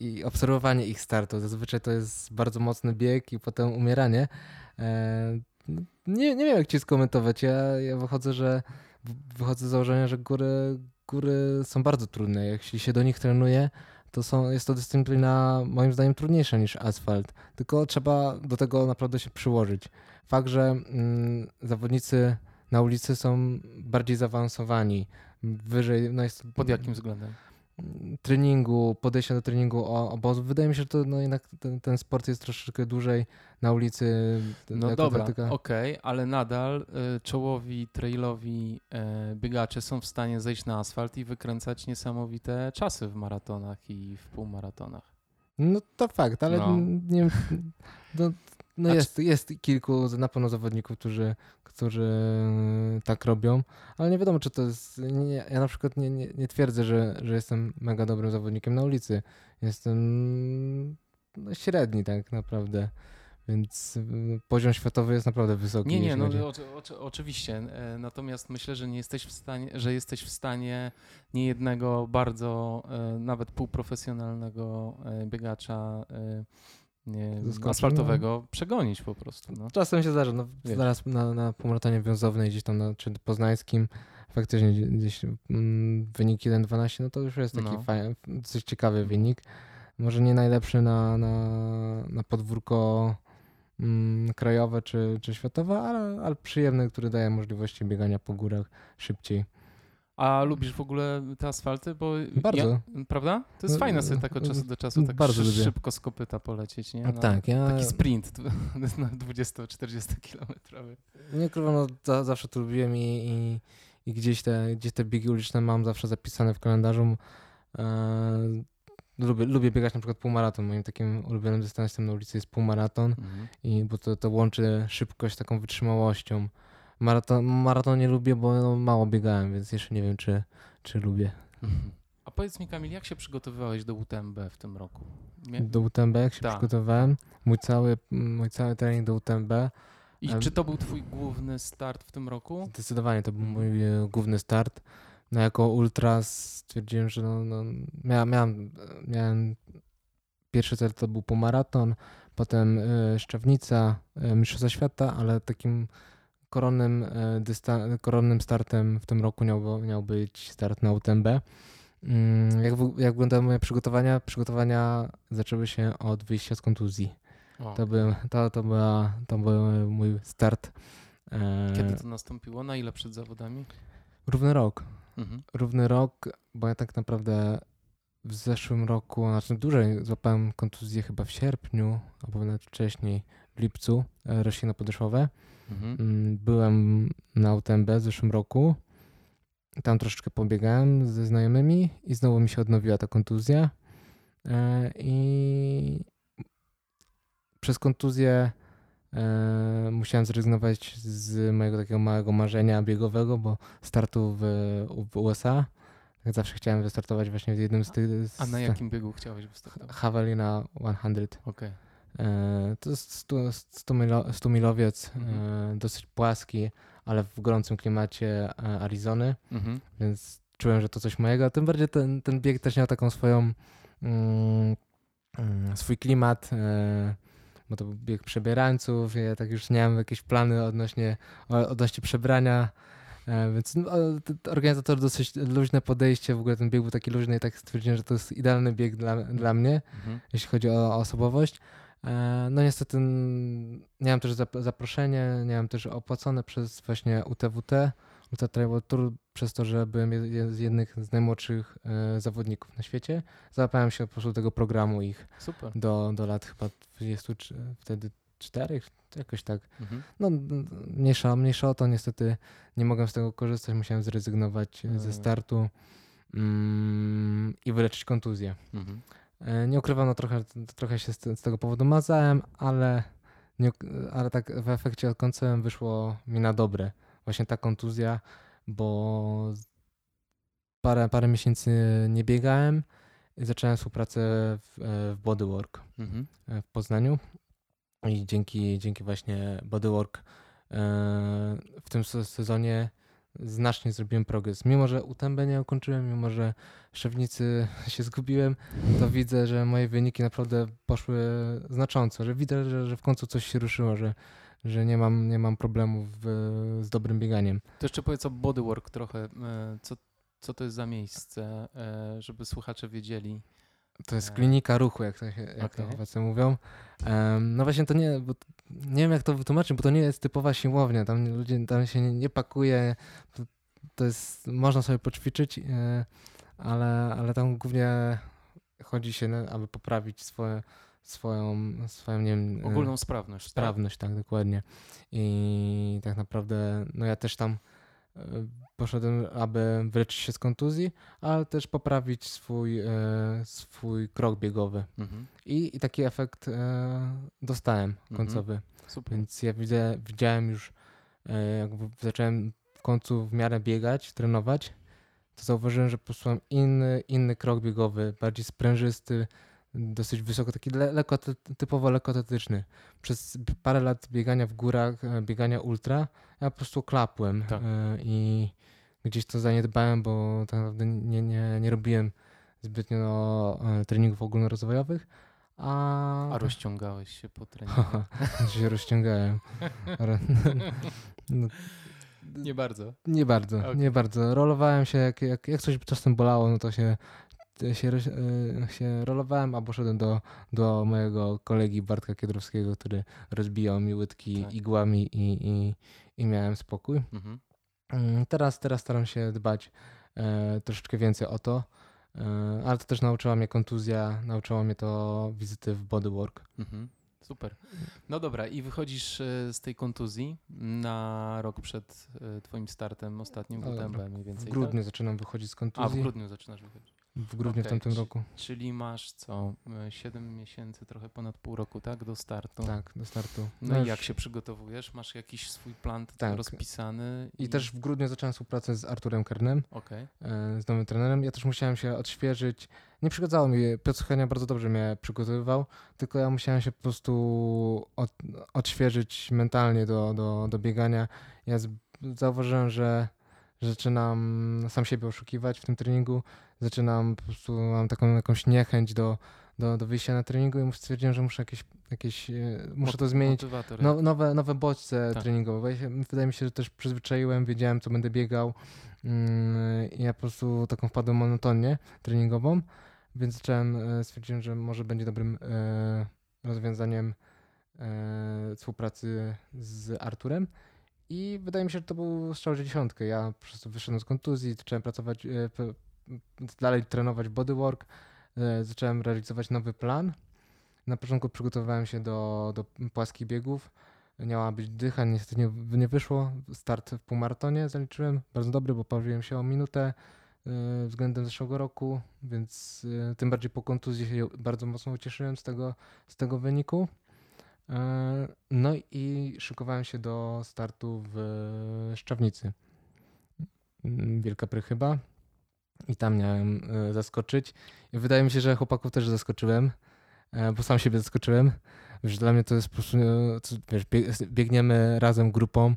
i obserwowanie ich startu. Zazwyczaj to jest bardzo mocny bieg i potem umieranie. E, Nie, nie wiem, jak ci skomentować. Ja, ja wychodzę, że wychodzę z założenia, że góry, góry są bardzo trudne. Jeśli się do nich trenuje, to są, jest to dyscyplina moim zdaniem trudniejsza niż asfalt, tylko trzeba do tego naprawdę się przyłożyć. Fakt, że mm, zawodnicy na ulicy są bardziej zaawansowani, wyżej, no jest, pod jakim względem? Treningu, podejścia do treningu obozu. Wydaje mi się, że to no jednak ten, ten sport jest troszeczkę dłużej na ulicy. No dobra, okej, okay, ale nadal y, czołowi, trailowi y, biegacze są w stanie zejść na asfalt i wykręcać niesamowite czasy w maratonach i w półmaratonach. No to fakt, ale no. nie no, no jest, czy... jest kilku na pewno zawodników, którzy, którzy tak robią, ale nie wiadomo, czy to jest... Nie, ja na przykład nie, nie, nie twierdzę, że, że jestem mega dobrym zawodnikiem na ulicy. Jestem no, średni tak naprawdę, więc poziom światowy jest naprawdę wysoki. Nie, nie, no o, o, oczywiście. Natomiast myślę, że nie jesteś w stanie, że jesteś w stanie niejednego bardzo nawet półprofesjonalnego biegacza Nie, asfaltowego przegonić po prostu. No. Czasem się zdarza. No, zaraz na, na półmaratonie wiązownej gdzieś tam, na, czy poznańskim, faktycznie gdzieś mm, wynik jeden dwanaście, no to już jest taki no. fajny, dosyć ciekawy wynik. Może nie najlepszy na, na, na podwórko mm, krajowe czy, czy światowe, ale, ale przyjemny, który daje możliwości biegania po górach szybciej. A lubisz w ogóle te asfalty? Bo bardzo. Ja, prawda? To jest fajne sobie tak od czasu do czasu tak bardzo szy- szybko z kopyta polecieć, nie? Na, tak, ja... Taki sprint na dwadzieścia czterdzieści kilometrowy. Nie krwam, no za, zawsze to lubiłem i, i, i gdzieś, te, gdzieś te biegi uliczne mam zawsze zapisane w kalendarzu. E, lubię, lubię biegać na przykład półmaraton. Moim takim ulubionym dystansem na ulicy jest półmaraton, mhm. i, bo to, to łączy szybkość z taką wytrzymałością. Maraton, maraton nie lubię, bo no mało biegałem, więc jeszcze nie wiem, czy, czy lubię. A powiedz mi, Kamil, jak się przygotowywałeś do U T M B w tym roku? Nie? Do U T M B, jak się Ta. przygotowałem? Mój cały, mój cały trening do U T M B. I um, czy to był twój główny start w tym roku? Zdecydowanie to był mój hmm. główny start. No, jako ultra stwierdziłem, że no, no, miałem, miałem, miałem pierwszy cel to był półmaraton, potem y, Szczawnica, y, Mistrzostwa Świata, ale takim Koronnym, dystan- koronnym startem w tym roku miał, miał być start na U T M B. Jak, jak wyglądały moje przygotowania? Przygotowania zaczęły się od wyjścia z kontuzji. O. To, był, to, to, była, to był mój start. Kiedy to nastąpiło? Na ile przed zawodami? Równy rok. Mhm. Równy rok, bo ja tak naprawdę w zeszłym roku, znaczy dłużej, złapałem kontuzję chyba w sierpniu, albo nawet wcześniej, w lipcu, roślinopodeszłowe. Mhm. Byłem na U T M B w zeszłym roku, tam troszeczkę pobiegałem ze znajomymi i znowu mi się odnowiła ta kontuzja i przez kontuzję musiałem zrezygnować z mojego takiego małego marzenia biegowego, bo startu w, w U S A. Tak zawsze chciałem wystartować właśnie w jednym z tych... Z, a na jakim biegu chciałeś wystartować? Javelina sto. Okay. To jest stu milowiec, mhm. dosyć płaski, ale w gorącym klimacie Arizony, mhm. więc czułem, że to coś mojego. Tym bardziej ten, ten bieg też miał taką swoją, mm, swój klimat, bo to był bieg przebierańców. Ja tak już miałem jakieś plany odnośnie, odnośnie przebrania, więc no, organizator dosyć luźne podejście, w ogóle ten bieg był taki luźny i tak stwierdziłem, że to jest idealny bieg dla, dla mnie, mhm. jeśli chodzi o, o osobowość. No niestety nie miałem też zaproszenia, nie miałem też opłacone przez właśnie U T W T, Ultra Trail Tour, przez to, że byłem z jednych z najmłodszych zawodników na świecie. Załapałem się po prostu tego programu ich. Super. Do, do lat chyba dwudziestu, wtedy czterech, jakoś tak. Mhm. No mniejsza, mniejsza o to, niestety nie mogłem z tego korzystać, musiałem zrezygnować mhm. ze startu mm, i wyleczyć kontuzję. Mhm. Nie ukrywam, no trochę, trochę się z, te, z tego powodu mazałem, ale, nie, ale tak w efekcie końcowym wyszło mi na dobre. Właśnie ta kontuzja, bo parę, parę miesięcy nie biegałem i zacząłem współpracę w, w Bodywork mhm. w Poznaniu. I dzięki, dzięki właśnie Bodywork w tym sezonie znacznie zrobiłem progres. Mimo że U T M B nie ukończyłem, mimo że w Szczawnicy się zgubiłem, to widzę, że moje wyniki naprawdę poszły znacząco, że widzę, że, że w końcu coś się ruszyło, że, że nie mam, nie mam problemów z dobrym bieganiem. To jeszcze powiedz o Bodywork trochę, co, co to jest za miejsce, żeby słuchacze wiedzieli, To jest klinika ruchu, jak to, jak okay. to obecnie mówią. Um, no właśnie to nie, bo nie wiem jak to wytłumaczyć, bo to nie jest typowa siłownia, tam ludzie tam się nie, nie pakuje, to, to jest, można sobie poćwiczyć, yy, ale, ale tam głównie chodzi się, na, aby poprawić swoje, swoją, swoją, nie wiem... Ogólną sprawność. Sprawność, tak, tak dokładnie. I tak naprawdę, no ja też tam... poszedłem, aby wyleczyć się z kontuzji, ale też poprawić swój, e, swój krok biegowy. Mhm. I, I taki efekt e, dostałem końcowy. Mhm. Super. Więc ja widzę, widziałem już, e, jak zacząłem w końcu w miarę biegać, trenować, to zauważyłem, że posłałem inny, inny krok biegowy, bardziej sprężysty, dosyć wysoko, taki le, lekko, typowo lekkoatletyczny. Przez parę lat biegania w górach, biegania ultra, ja po prostu klapłem tak. i gdzieś to zaniedbałem, bo tak naprawdę nie, nie, nie robiłem zbytnio no, treningów ogólnorozwojowych. A... a rozciągałeś się po treningu. się rozciągałem. no. Nie bardzo? Nie bardzo, okay. nie bardzo. Rolowałem się, jak, jak, jak coś czasem bolało, no to się Się, się rolowałem, a poszedłem do, do mojego kolegi Bartka Kiedrowskiego, który rozbijał mi łydki tak. igłami i, i, i miałem spokój. Mhm. Teraz, teraz staram się dbać e, troszeczkę więcej o to, e, ale to też nauczyła mnie kontuzja, nauczyła mnie to wizyty w Bodywork. Mhm. Super. No dobra, i wychodzisz z tej kontuzji na rok przed twoim startem ostatnim w U T M B mniej więcej. W grudniu tak? zaczynam wychodzić z kontuzji. A w grudniu zaczynasz wychodzić. W grudniu okay, w tamtym roku. Czyli masz co? siedem miesięcy, trochę ponad pół roku, tak? Do startu. Tak, do startu. No, no i jak się przygotowujesz? Masz jakiś swój plan tak. rozpisany? I, I też w grudniu zacząłem współpracę z Arturem Kernem, okay. z nowym trenerem. Ja też musiałem się odświeżyć. Nie przeszkadzało mi, Piotr Henia bardzo dobrze mnie przygotowywał, tylko ja musiałem się po prostu od, odświeżyć mentalnie do, do, do biegania. Ja z, zauważyłem, że zaczynam sam siebie oszukiwać w tym treningu, zaczynam po prostu, mam taką jakąś niechęć do, do, do wyjścia na treningu i stwierdziłem, że muszę jakieś, jakieś muszę to zmienić, no, nowe, nowe bodźce tak. treningowe. Wydaje mi się, że też przyzwyczaiłem, wiedziałem co będę biegał i ja po prostu taką wpadłem monotonię treningową, więc zacząłem, stwierdziłem, że może będzie dobrym rozwiązaniem współpracy z Arturem. I wydaje mi się, że to był strzał dziesiątkę. Ja po prostu wyszedłem z kontuzji, zacząłem pracować, dalej trenować bodywork, zacząłem realizować nowy plan. Na początku przygotowywałem się do, do płaskich biegów. Miała być dycha, niestety nie, nie wyszło. Start w półmaratonie zaliczyłem, bardzo dobry, bo poprawiłem się o minutę względem zeszłego roku, więc tym bardziej po kontuzji się bardzo mocno ucieszyłem z tego, z tego wyniku. No i szykowałem się do startu w Szczawnicy, Wielka Prychyba i tam miałem zaskoczyć. I wydaje mi się, że chłopaków też zaskoczyłem, bo sam siebie zaskoczyłem. Wiesz, dla mnie to jest po prostu, wiesz, biegniemy razem grupą,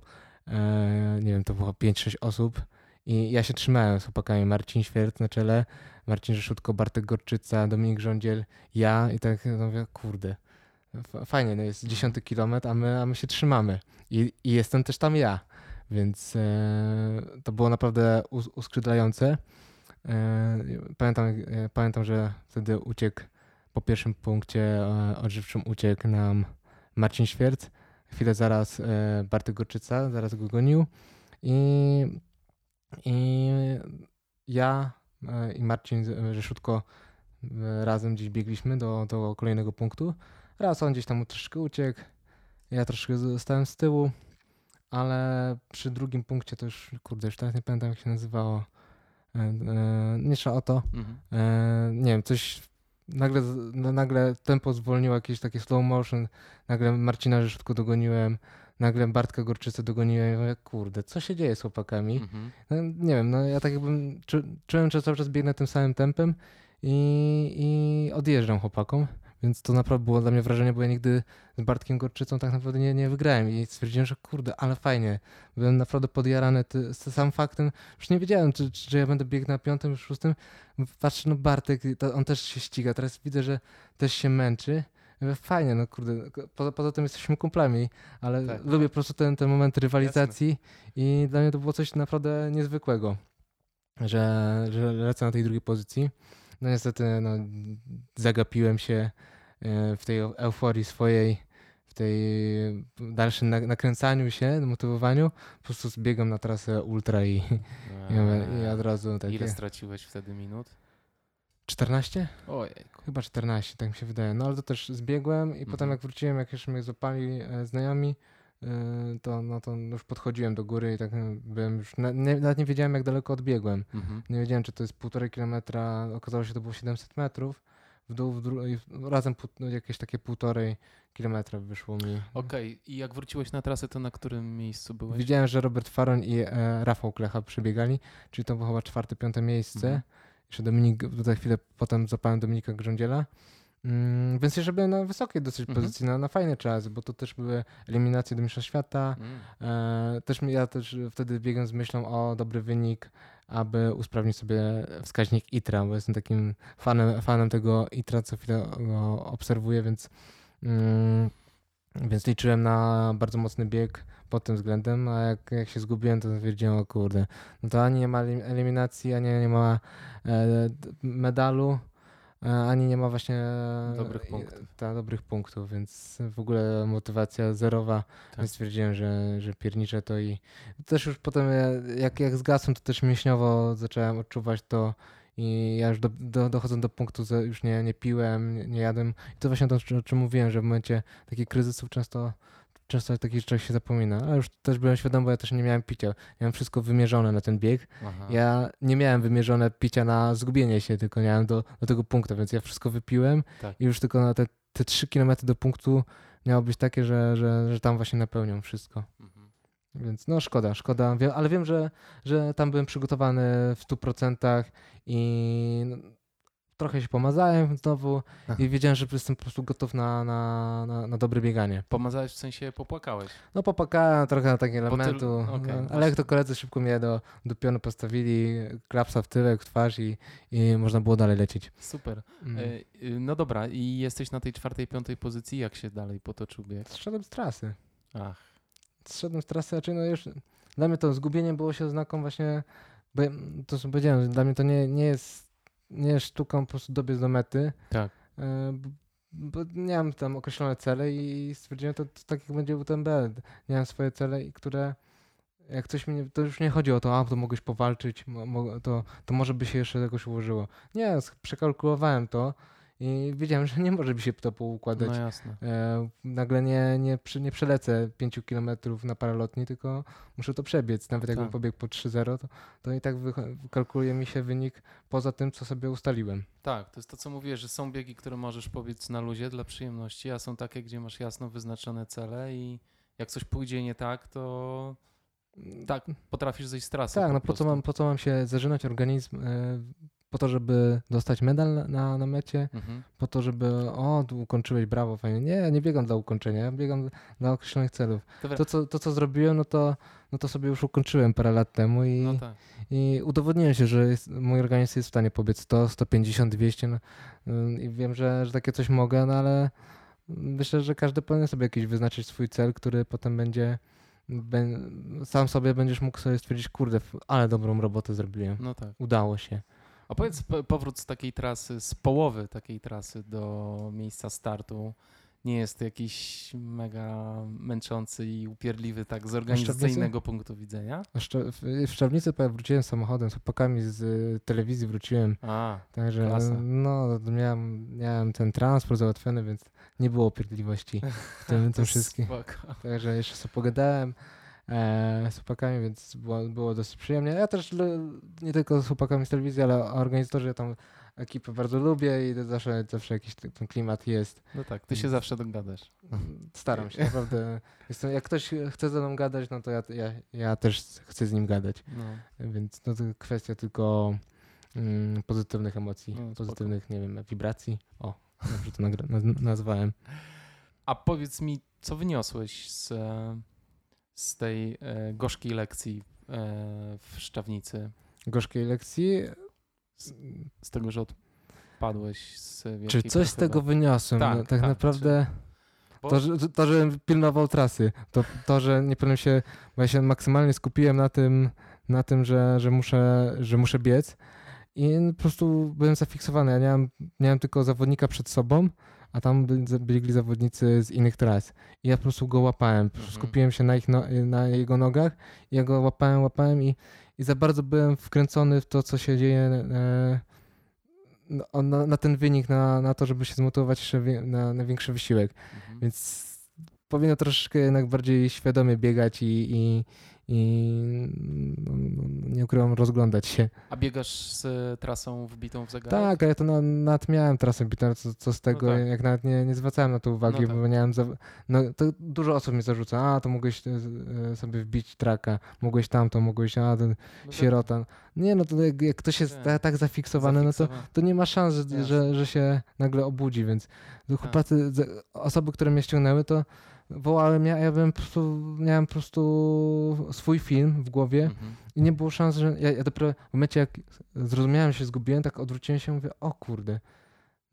nie wiem, to było pięć sześć osób i ja się trzymałem z chłopakami, Marcin Świerc na czele, Marcin Rzeszutko, Bartek Gorczyca, Dominik Rządziel, ja i tak no mówię, kurde. Fajnie, no jest dziesiąty kilometr, a my, a my się trzymamy. I, i jestem też tam ja, więc e, to było naprawdę us, uskrzydlające. E, pamiętam, e, pamiętam, że wtedy uciekł po pierwszym punkcie e, odżywczym uciekł nam Marcin Świerc. Chwilę zaraz e, Bartek Gorczyca, zaraz go gonił. I, i ja e, i Marcin Rzeszutko e, razem gdzieś biegliśmy do, do kolejnego punktu. Raz on gdzieś tam troszkę uciekł, ja troszkę zostałem z tyłu, ale przy drugim punkcie to już, kurde, już teraz nie pamiętam jak się nazywało, e, e, nie trzeba o to, mhm. e, nie wiem, coś, nagle, nagle tempo zwolniło, jakieś takie slow motion, nagle Marcina Rzeszutko dogoniłem, nagle Bartka Gorczycę dogoniłem, mówię, kurde, co się dzieje z chłopakami, mhm. no, nie wiem, no ja tak jakbym, czu, czułem, że cały czas biegnę tym samym tempem i, i odjeżdżam chłopakom. Więc to naprawdę było dla mnie wrażenie, bo ja nigdy z Bartkiem Gorczycą tak naprawdę nie, nie wygrałem i stwierdziłem, że kurde, ale fajnie. Byłem naprawdę podjarany ty, z sam faktem. Już nie wiedziałem, czy, czy, czy ja będę biegł na piątym, szóstym. Patrzę, no Bartek, to, on też się ściga. Teraz widzę, że też się męczy. Fajnie, no kurde. Poza, poza tym jesteśmy kumplami, ale tak, lubię po prostu ten, ten moment rywalizacji. Jasne. I dla mnie to było coś naprawdę niezwykłego, że, że lecę na tej drugiej pozycji. No niestety no, zagapiłem się w tej euforii swojej, w tej dalszym nakręcaniu się, motywowaniu. Po prostu zbiegam na trasę ultra i, eee. i od razu takie... Ile straciłeś wtedy minut? czternaście? Ojejku. Chyba czternaście, tak mi się wydaje. No ale to też zbiegłem i mhm. potem jak wróciłem, jak już mnie złapali znajomi, to, no, to już podchodziłem do góry i tak byłem już, na, nie, nawet nie wiedziałem jak daleko odbiegłem. Mhm. Nie wiedziałem, czy to jest półtorej kilometra, okazało się, że to było siedemset metrów. W dół, w dół i razem pół, jakieś takie półtorej kilometra wyszło mi. Okej, okay. I jak wróciłeś na trasę, to na którym miejscu byłeś? Widziałem, że Robert Faroń i e, Rafał Klecha przebiegali, czyli to było chyba czwarte, piąte miejsce. Mhm. Jeszcze Dominik, za chwilę potem zapałem Dominika Rządziela. Mm, więc jeszcze byłem na wysokiej dosyć mhm. pozycji, na, na fajny czas, bo to też były eliminacje do Mistrzostw Świata. Mhm. E, też ja też wtedy biegłem z myślą o dobry wynik, aby usprawnić sobie wskaźnik I T R A, bo jestem takim fanem, fanem tego I T R A, co chwilę go obserwuję, więc, mm, więc liczyłem na bardzo mocny bieg pod tym względem, a jak, jak się zgubiłem, to stwierdziłem, o kurde, no to ani nie ma eliminacji, ani nie ma e, medalu, ani nie ma właśnie dobrych punktów, ta, dobrych punktów, więc w ogóle motywacja zerowa, tak. Więc stwierdziłem, że, że pierniczę to i też już potem jak, jak zgasłem, to też mięśniowo zacząłem odczuwać to i ja już do, do, dochodząc do punktu już nie, nie piłem, nie, nie jadłem i to właśnie to, o czym mówiłem, że w momencie takich kryzysów często Często takich rzeczy się zapomina, ale już też byłem świadom, bo ja też nie miałem picia. Miałem wszystko wymierzone na ten bieg. Aha. Ja nie miałem wymierzone picia na zgubienie się, tylko miałem do, do tego punktu, więc ja wszystko wypiłem tak. I już tylko na te, te trzy kilometry do punktu miało być takie, że, że, że tam właśnie napełnią wszystko. Mhm. Więc no szkoda, szkoda, ale wiem, że, że tam byłem przygotowany w stu procentach i... No, trochę się pomazałem znowu Aha. i wiedziałem, że jestem po prostu gotów na, na, na, na dobre bieganie. Pomazałeś w sensie popłakałeś? No popłakałem trochę na takim elementu, tyl... okay, no, ale jak to koledzy szybko mnie do, do pionu postawili, klapsa w tyłek, w twarz i, i można było dalej lecieć. Super. Mm. E, no dobra i jesteś na tej czwartej, piątej pozycji, jak się dalej potoczył bieg? Zszedłem z trasy. Ach. Zszedłem z trasy, raczej no już dla mnie to zgubienie było się oznaką właśnie, bo to co powiedziałem, że dla mnie to nie, nie jest nie sztuką po prostu dobiec do mety, tak. bo, bo miałem tam określone cele i stwierdziłem, to, to tak jak będzie U T M B. Miałem swoje cele, i które jak coś mi, to już nie chodzi o to, a to mogłeś powalczyć, mo, to, to może by się jeszcze jakoś ułożyło. Nie, przekalkulowałem to i wiedziałem, że nie może mi się to poukładać. No jasne. E, nagle nie, nie, przy, nie przelecę pięciu kilometrów na paralotni, tylko muszę to przebiec. Nawet tak. Jakbym pobiegł po trzy zero, to, to i tak kalkuluje mi się wynik poza tym, co sobie ustaliłem. Tak, to jest to, co mówię, że są biegi, które możesz pobiec na luzie dla przyjemności, a są takie, gdzie masz jasno wyznaczone cele i jak coś pójdzie nie tak, to... Tak, potrafisz zejść z trasy. Tak, po no po co, mam, po co mam się zażynać organizm, e, po to, żeby dostać medal na, na mecie, mhm. po to, żeby o, tu ukończyłeś, brawo, fajnie. Nie, ja nie biegam dla ukończenia, ja biegam dla określonych celów. Dobra. To co, to, co zrobiłem, no to, no to sobie już ukończyłem parę lat temu i, no tak. i udowodniłem się, że jest, mój organizm jest w stanie pobiec sto, sto pięćdziesiąt, dwieście no, i wiem, że, że takie coś mogę, no ale myślę, że każdy powinien sobie jakiś wyznaczyć swój cel, który potem będzie sam sobie będziesz mógł sobie stwierdzić, kurde, ale dobrą robotę zrobiłem. No tak. Udało się. A powiedz powrót z takiej trasy, z połowy takiej trasy do miejsca startu nie jest jakiś mega męczący i upierdliwy tak z organizacyjnego punktu widzenia? W Szczawnicy wróciłem samochodem, z chłopakami z telewizji wróciłem. A, także klasa. No, miałem, miałem ten transport załatwiony, więc nie było upierdliwości w tym, tym wszystkim. Spoko. Także jeszcze sobie pogadałem e, z chłopakami, więc było, było dosyć przyjemnie. Ja też nie tylko z chłopakami z telewizji, ale organizatorzy tam ekipę bardzo lubię i zawsze, zawsze jakiś ten klimat jest. No tak, ty się zawsze dogadasz. Staram się, naprawdę. Jestem, jak ktoś chce ze mną gadać, no to ja, ja, ja też chcę z nim gadać. No. Więc no to kwestia tylko mm, pozytywnych emocji, no, pozytywnych, spoko. Nie wiem, wibracji. O, dobrze to nagr- nazwałem. A powiedz mi, co wyniosłeś z, z tej e, gorzkiej lekcji e, w Szczawnicy? Gorzkiej lekcji? Z, z tego, że odpadłeś z Wielkiej Czy coś z tego wyniosłem? Tak, no, tak, tak naprawdę czy... Bo... to, że, to, że pilnował trasy, to, to że nie powiem się, bo ja się maksymalnie skupiłem na tym, na tym że, że, muszę, że muszę biec I po prostu byłem zafiksowany. Ja miałem, miałem tylko zawodnika przed sobą, a tam biegli zawodnicy z innych tras. I ja po prostu go łapałem. Po prostu skupiłem się na, ich no, na jego nogach. I ja go łapałem, łapałem i, i za bardzo byłem wkręcony w to, co się dzieje e, na, na ten wynik, na, na to, żeby się zmotywować jeszcze na, na większy wysiłek. Mhm. Więc powinno troszeczkę jednak bardziej świadomie biegać i, i, i no, nie ukrywam, rozglądać się. A biegasz z y, trasą wbitą w zegarek? Tak, ale ja to na, nawet miałem trasę wbitą, co, co z tego, no tak. Jak nawet nie, nie zwracałem na to uwagi, no tak. Bo miałem, za, no to dużo osób mi zarzuca, a to mogłeś y, sobie wbić traka, mogłeś tamto, mogłeś, a ten no sierota. Tak. Nie no, to jak, jak ktoś jest ta, tak zafiksowany, no to, to nie ma szans, że, że, że się nagle obudzi, więc chłopacy, osoby, które mnie ściągnęły, to wołałem, ja, ja bym po prostu, miałem po prostu swój film w głowie mhm. i nie było szans, że ja, ja dopiero w momencie jak zrozumiałem, się zgubiłem, tak odwróciłem się i mówię, o kurde,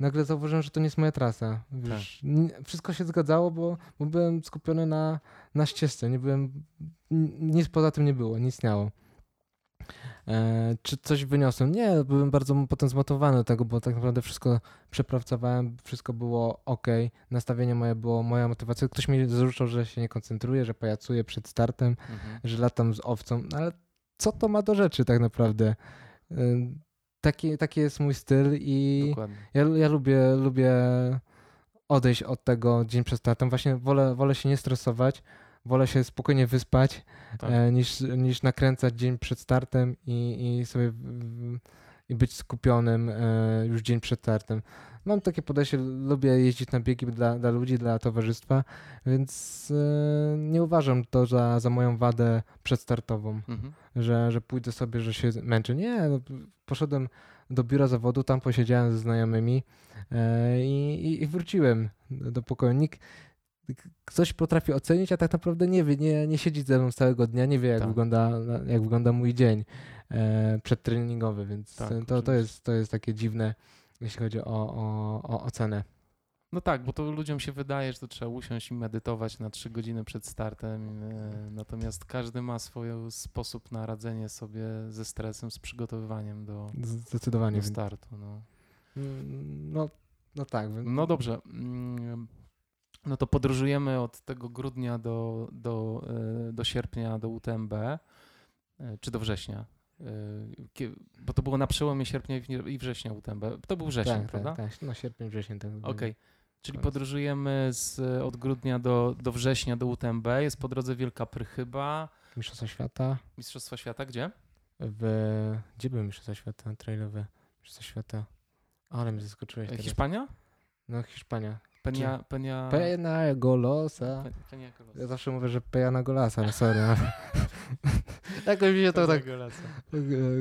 nagle zauważyłem, że to nie jest moja trasa. Wiesz, tak. nie, wszystko się zgadzało, bo, bo byłem skupiony na, na ścieżce, nie byłem, nic poza tym nie było, nie istniało. E, czy coś wyniosłem? Nie, byłem bardzo potem zmotywowany do tego, bo tak naprawdę wszystko przepracowałem, wszystko było ok, nastawienie moje było, moja motywacja. Ktoś mi zarzucał, że się nie koncentruję, że pajacuję przed startem, mhm. że latam z owcą, ale co to ma do rzeczy tak naprawdę? E, taki, taki jest mój styl i ja, ja lubię, lubię odejść od tego dzień przed startem. Właśnie wolę, wolę się nie stresować. Wolę się spokojnie wyspać, tak. e, niż, niż nakręcać dzień przed startem i, i sobie w, i być skupionym e, już dzień przed startem. Mam takie podejście, lubię jeździć na biegi dla, dla ludzi, dla towarzystwa, więc e, nie uważam to za, za moją wadę przedstartową, mhm. że, że pójdę sobie, że się męczę. Nie, no, poszedłem do biura zawodu, tam posiedziałem ze znajomymi e, i, i wróciłem do pokoju. Nikt, Ktoś potrafi ocenić, a tak naprawdę nie wie, nie, nie siedzi ze mną całego dnia, nie wie jak, tak. wygląda, jak wygląda mój dzień e, przedtreningowy, więc tak, to, to, jest, to jest takie dziwne, jeśli chodzi o, o, o ocenę. No tak, bo to ludziom się wydaje, że to trzeba usiąść i medytować na trzy godziny przed startem, e, natomiast każdy ma swój sposób na radzenie sobie ze stresem, z przygotowywaniem do, Zdecydowanie. do startu. No. No, no tak. No dobrze. No to podróżujemy od tego grudnia do, do, do sierpnia, do U T M B, czy do września, bo to było na przełomie sierpnia i września U T M B. To był wrzesień, tak, prawda? Tak, tak, no sierpień, wrzesień. Tak. Okej, okay. Czyli podróżujemy z, od grudnia do, do września do U T M B, jest po drodze Wielka Prychyba. Mistrzostwa Świata. Mistrzostwa Świata gdzie? W, gdzie były Mistrzostwa Świata trailowe? Mistrzostwa Świata, ale mnie zaskoczyłeś teraz. Hiszpania? No Hiszpania. Peña, Peña... Peñagolosa. Peñagolosa. Ja zawsze mówię, że Peñagolosa, no sorry. Jakoś mi się to tak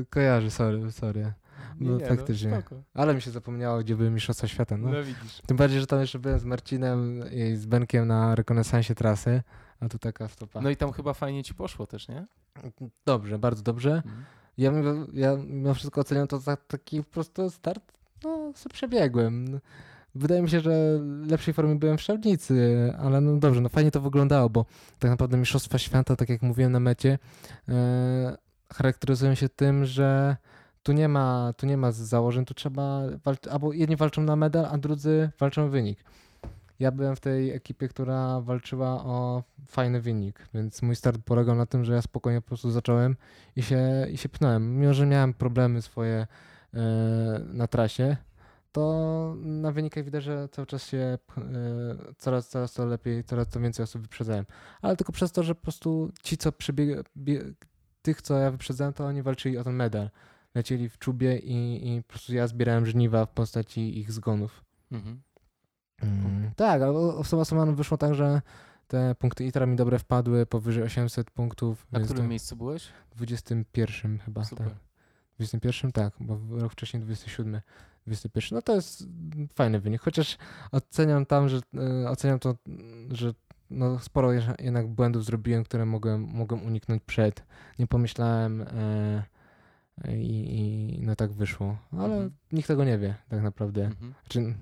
kojarzy, sorry, sorry. No, nie, faktycznie. No, ale mi się zapomniało, gdzie były Mistrzostwa Świata. No. No, widzisz. Tym bardziej, że tam jeszcze byłem z Marcinem i z Benkiem na rekonesansie trasy, a tu taka stopa. No i tam chyba fajnie ci poszło też, nie? Dobrze, bardzo dobrze. Mhm. Ja, ja mimo wszystko oceniam to za taki prosty start, no sobie przebiegłem. Wydaje mi się, że w lepszej formie byłem w Szczawnicy, ale no dobrze, no fajnie to wyglądało, bo tak naprawdę Mistrzostwa Świata, tak jak mówiłem na mecie, yy, charakteryzują się tym, że tu nie ma, tu nie ma założeń, tu trzeba walczyć, albo jedni walczą na medal, a drudzy walczą o wynik. Ja byłem w tej ekipie, która walczyła o fajny wynik, więc mój start polegał na tym, że ja spokojnie po prostu zacząłem i się, i się pnąłem. Mimo, że miałem problemy swoje yy, na trasie, to na wynikach widać, że cały czas się y, coraz, coraz to lepiej, coraz to więcej osób wyprzedzałem. Ale tylko przez to, że po prostu ci, co przebieg... tych, co ja wyprzedzałem, to oni walczyli o ten medal. Lecieli w czubie i, i po prostu ja zbierałem żniwa w postaci ich zgonów. Mhm. Mm, tak, ale osoba sama wyszło tak, że te punkty ITRA mi dobre wpadły, powyżej osiemset punktów. Na którym miejscu byłeś? dwudziestym pierwszym chyba. Super. Tak. dwudziestym pierwszym tak, bo rok wcześniej dwudziestym siódmym dwudziestym pierwszym No to jest fajny wynik, chociaż oceniam tam, że yy, oceniam to, że no sporo jednak błędów zrobiłem, które mogłem, mogłem uniknąć przed. Nie pomyślałem yy, i, i no tak wyszło, ale mhm. nikt tego nie wie tak naprawdę. Mhm. Znaczy,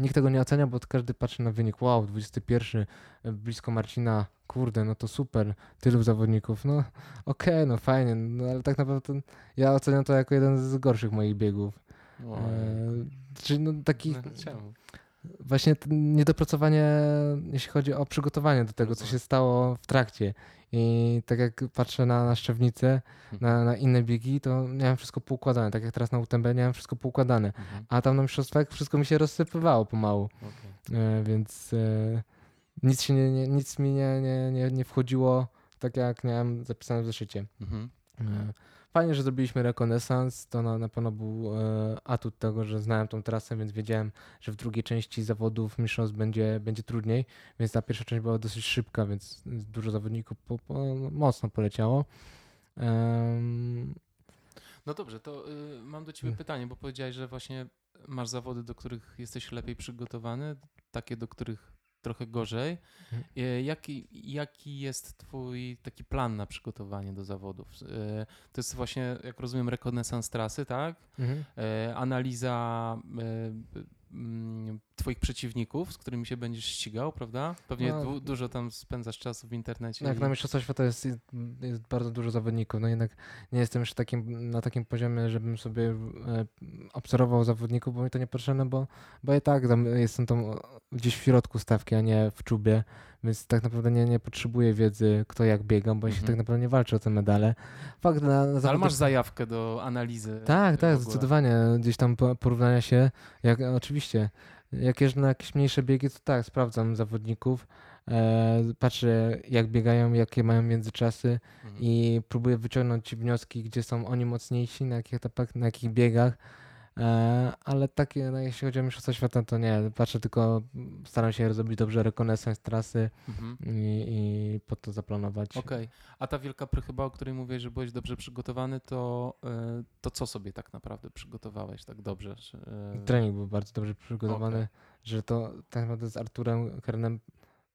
nikt tego nie ocenia, bo każdy patrzy na wynik. Wow, dwudziesty pierwszy, blisko Marcina, kurde, no to super, tylu zawodników, no okej, okay, no fajnie, no ale tak naprawdę ja oceniam to jako jeden z gorszych moich biegów. Wow. E, czyli no taki... No, właśnie niedopracowanie, jeśli chodzi o przygotowanie do tego, co się stało w trakcie. I tak jak patrzę na, na Szczawnicę, na, na inne biegi, to miałem wszystko poukładane. Tak jak teraz na U T M B, miałem wszystko poukładane. Mhm. A tam na mistrzostwach wszystko mi się rozsypywało pomału. Okay. E, więc e, nic, się nie, nie, nic mi nie, nie, nie, nie wchodziło tak, jak miałem zapisane w zeszycie. Mhm. E, Fajnie, że zrobiliśmy rekonesans, to na, na pewno był e, atut tego, że znałem tą trasę, więc wiedziałem, że w drugiej części zawodów mistrzostw będzie, będzie trudniej, więc ta pierwsza część była dosyć szybka, więc dużo zawodników po, po, mocno poleciało. Um... No dobrze, to y, mam do ciebie pytanie, bo powiedziałeś, że właśnie masz zawody, do których jesteś lepiej przygotowany, takie, do których trochę gorzej. Jaki, jaki jest twój taki plan na przygotowanie do zawodów? To jest właśnie, jak rozumiem, rekonesans trasy, tak? Mhm. Analiza twoich przeciwników, z którymi się będziesz ścigał, prawda? Pewnie no, du- dużo tam spędzasz czasu w internecie. Tak, i... na Mistrzostwach Świata jest, jest bardzo dużo zawodników. No jednak nie jestem jeszcze takim, na takim poziomie, żebym sobie obserwował zawodników, bo mi to nie potrzebne, bo, bo i tak tam jestem tam gdzieś w środku stawki, a nie w czubie, więc tak naprawdę nie, nie potrzebuję wiedzy, kto jak biegam, bo ja się mm-hmm. tak naprawdę nie walczę o te medale. Fakt, na, na zawodach... Ale masz zajawkę do analizy. Tak, tak, zdecydowanie. Gdzieś tam porównania się, jak oczywiście. Jak jeżdżę na jakieś mniejsze biegi, to tak, sprawdzam zawodników, e, patrzę jak biegają, jakie mają międzyczasy mhm. i próbuję wyciągnąć wnioski, gdzie są oni mocniejsi, na jakich etapach, na jakich biegach, e, ale takie, no, jeśli chodzi o Mistrzostwa Świata, to nie, patrzę tylko, staram się zrobić dobrze rekonesans trasy mhm. i, i po to zaplanować. Okej, okay. A ta Wielka Prychyba, o której mówiłeś, że byłeś dobrze przygotowany, to, y, to co sobie tak naprawdę przygotowałeś tak dobrze? Y... Trening był bardzo dobrze przygotowany, okay. że to tak naprawdę z Arturem Kernem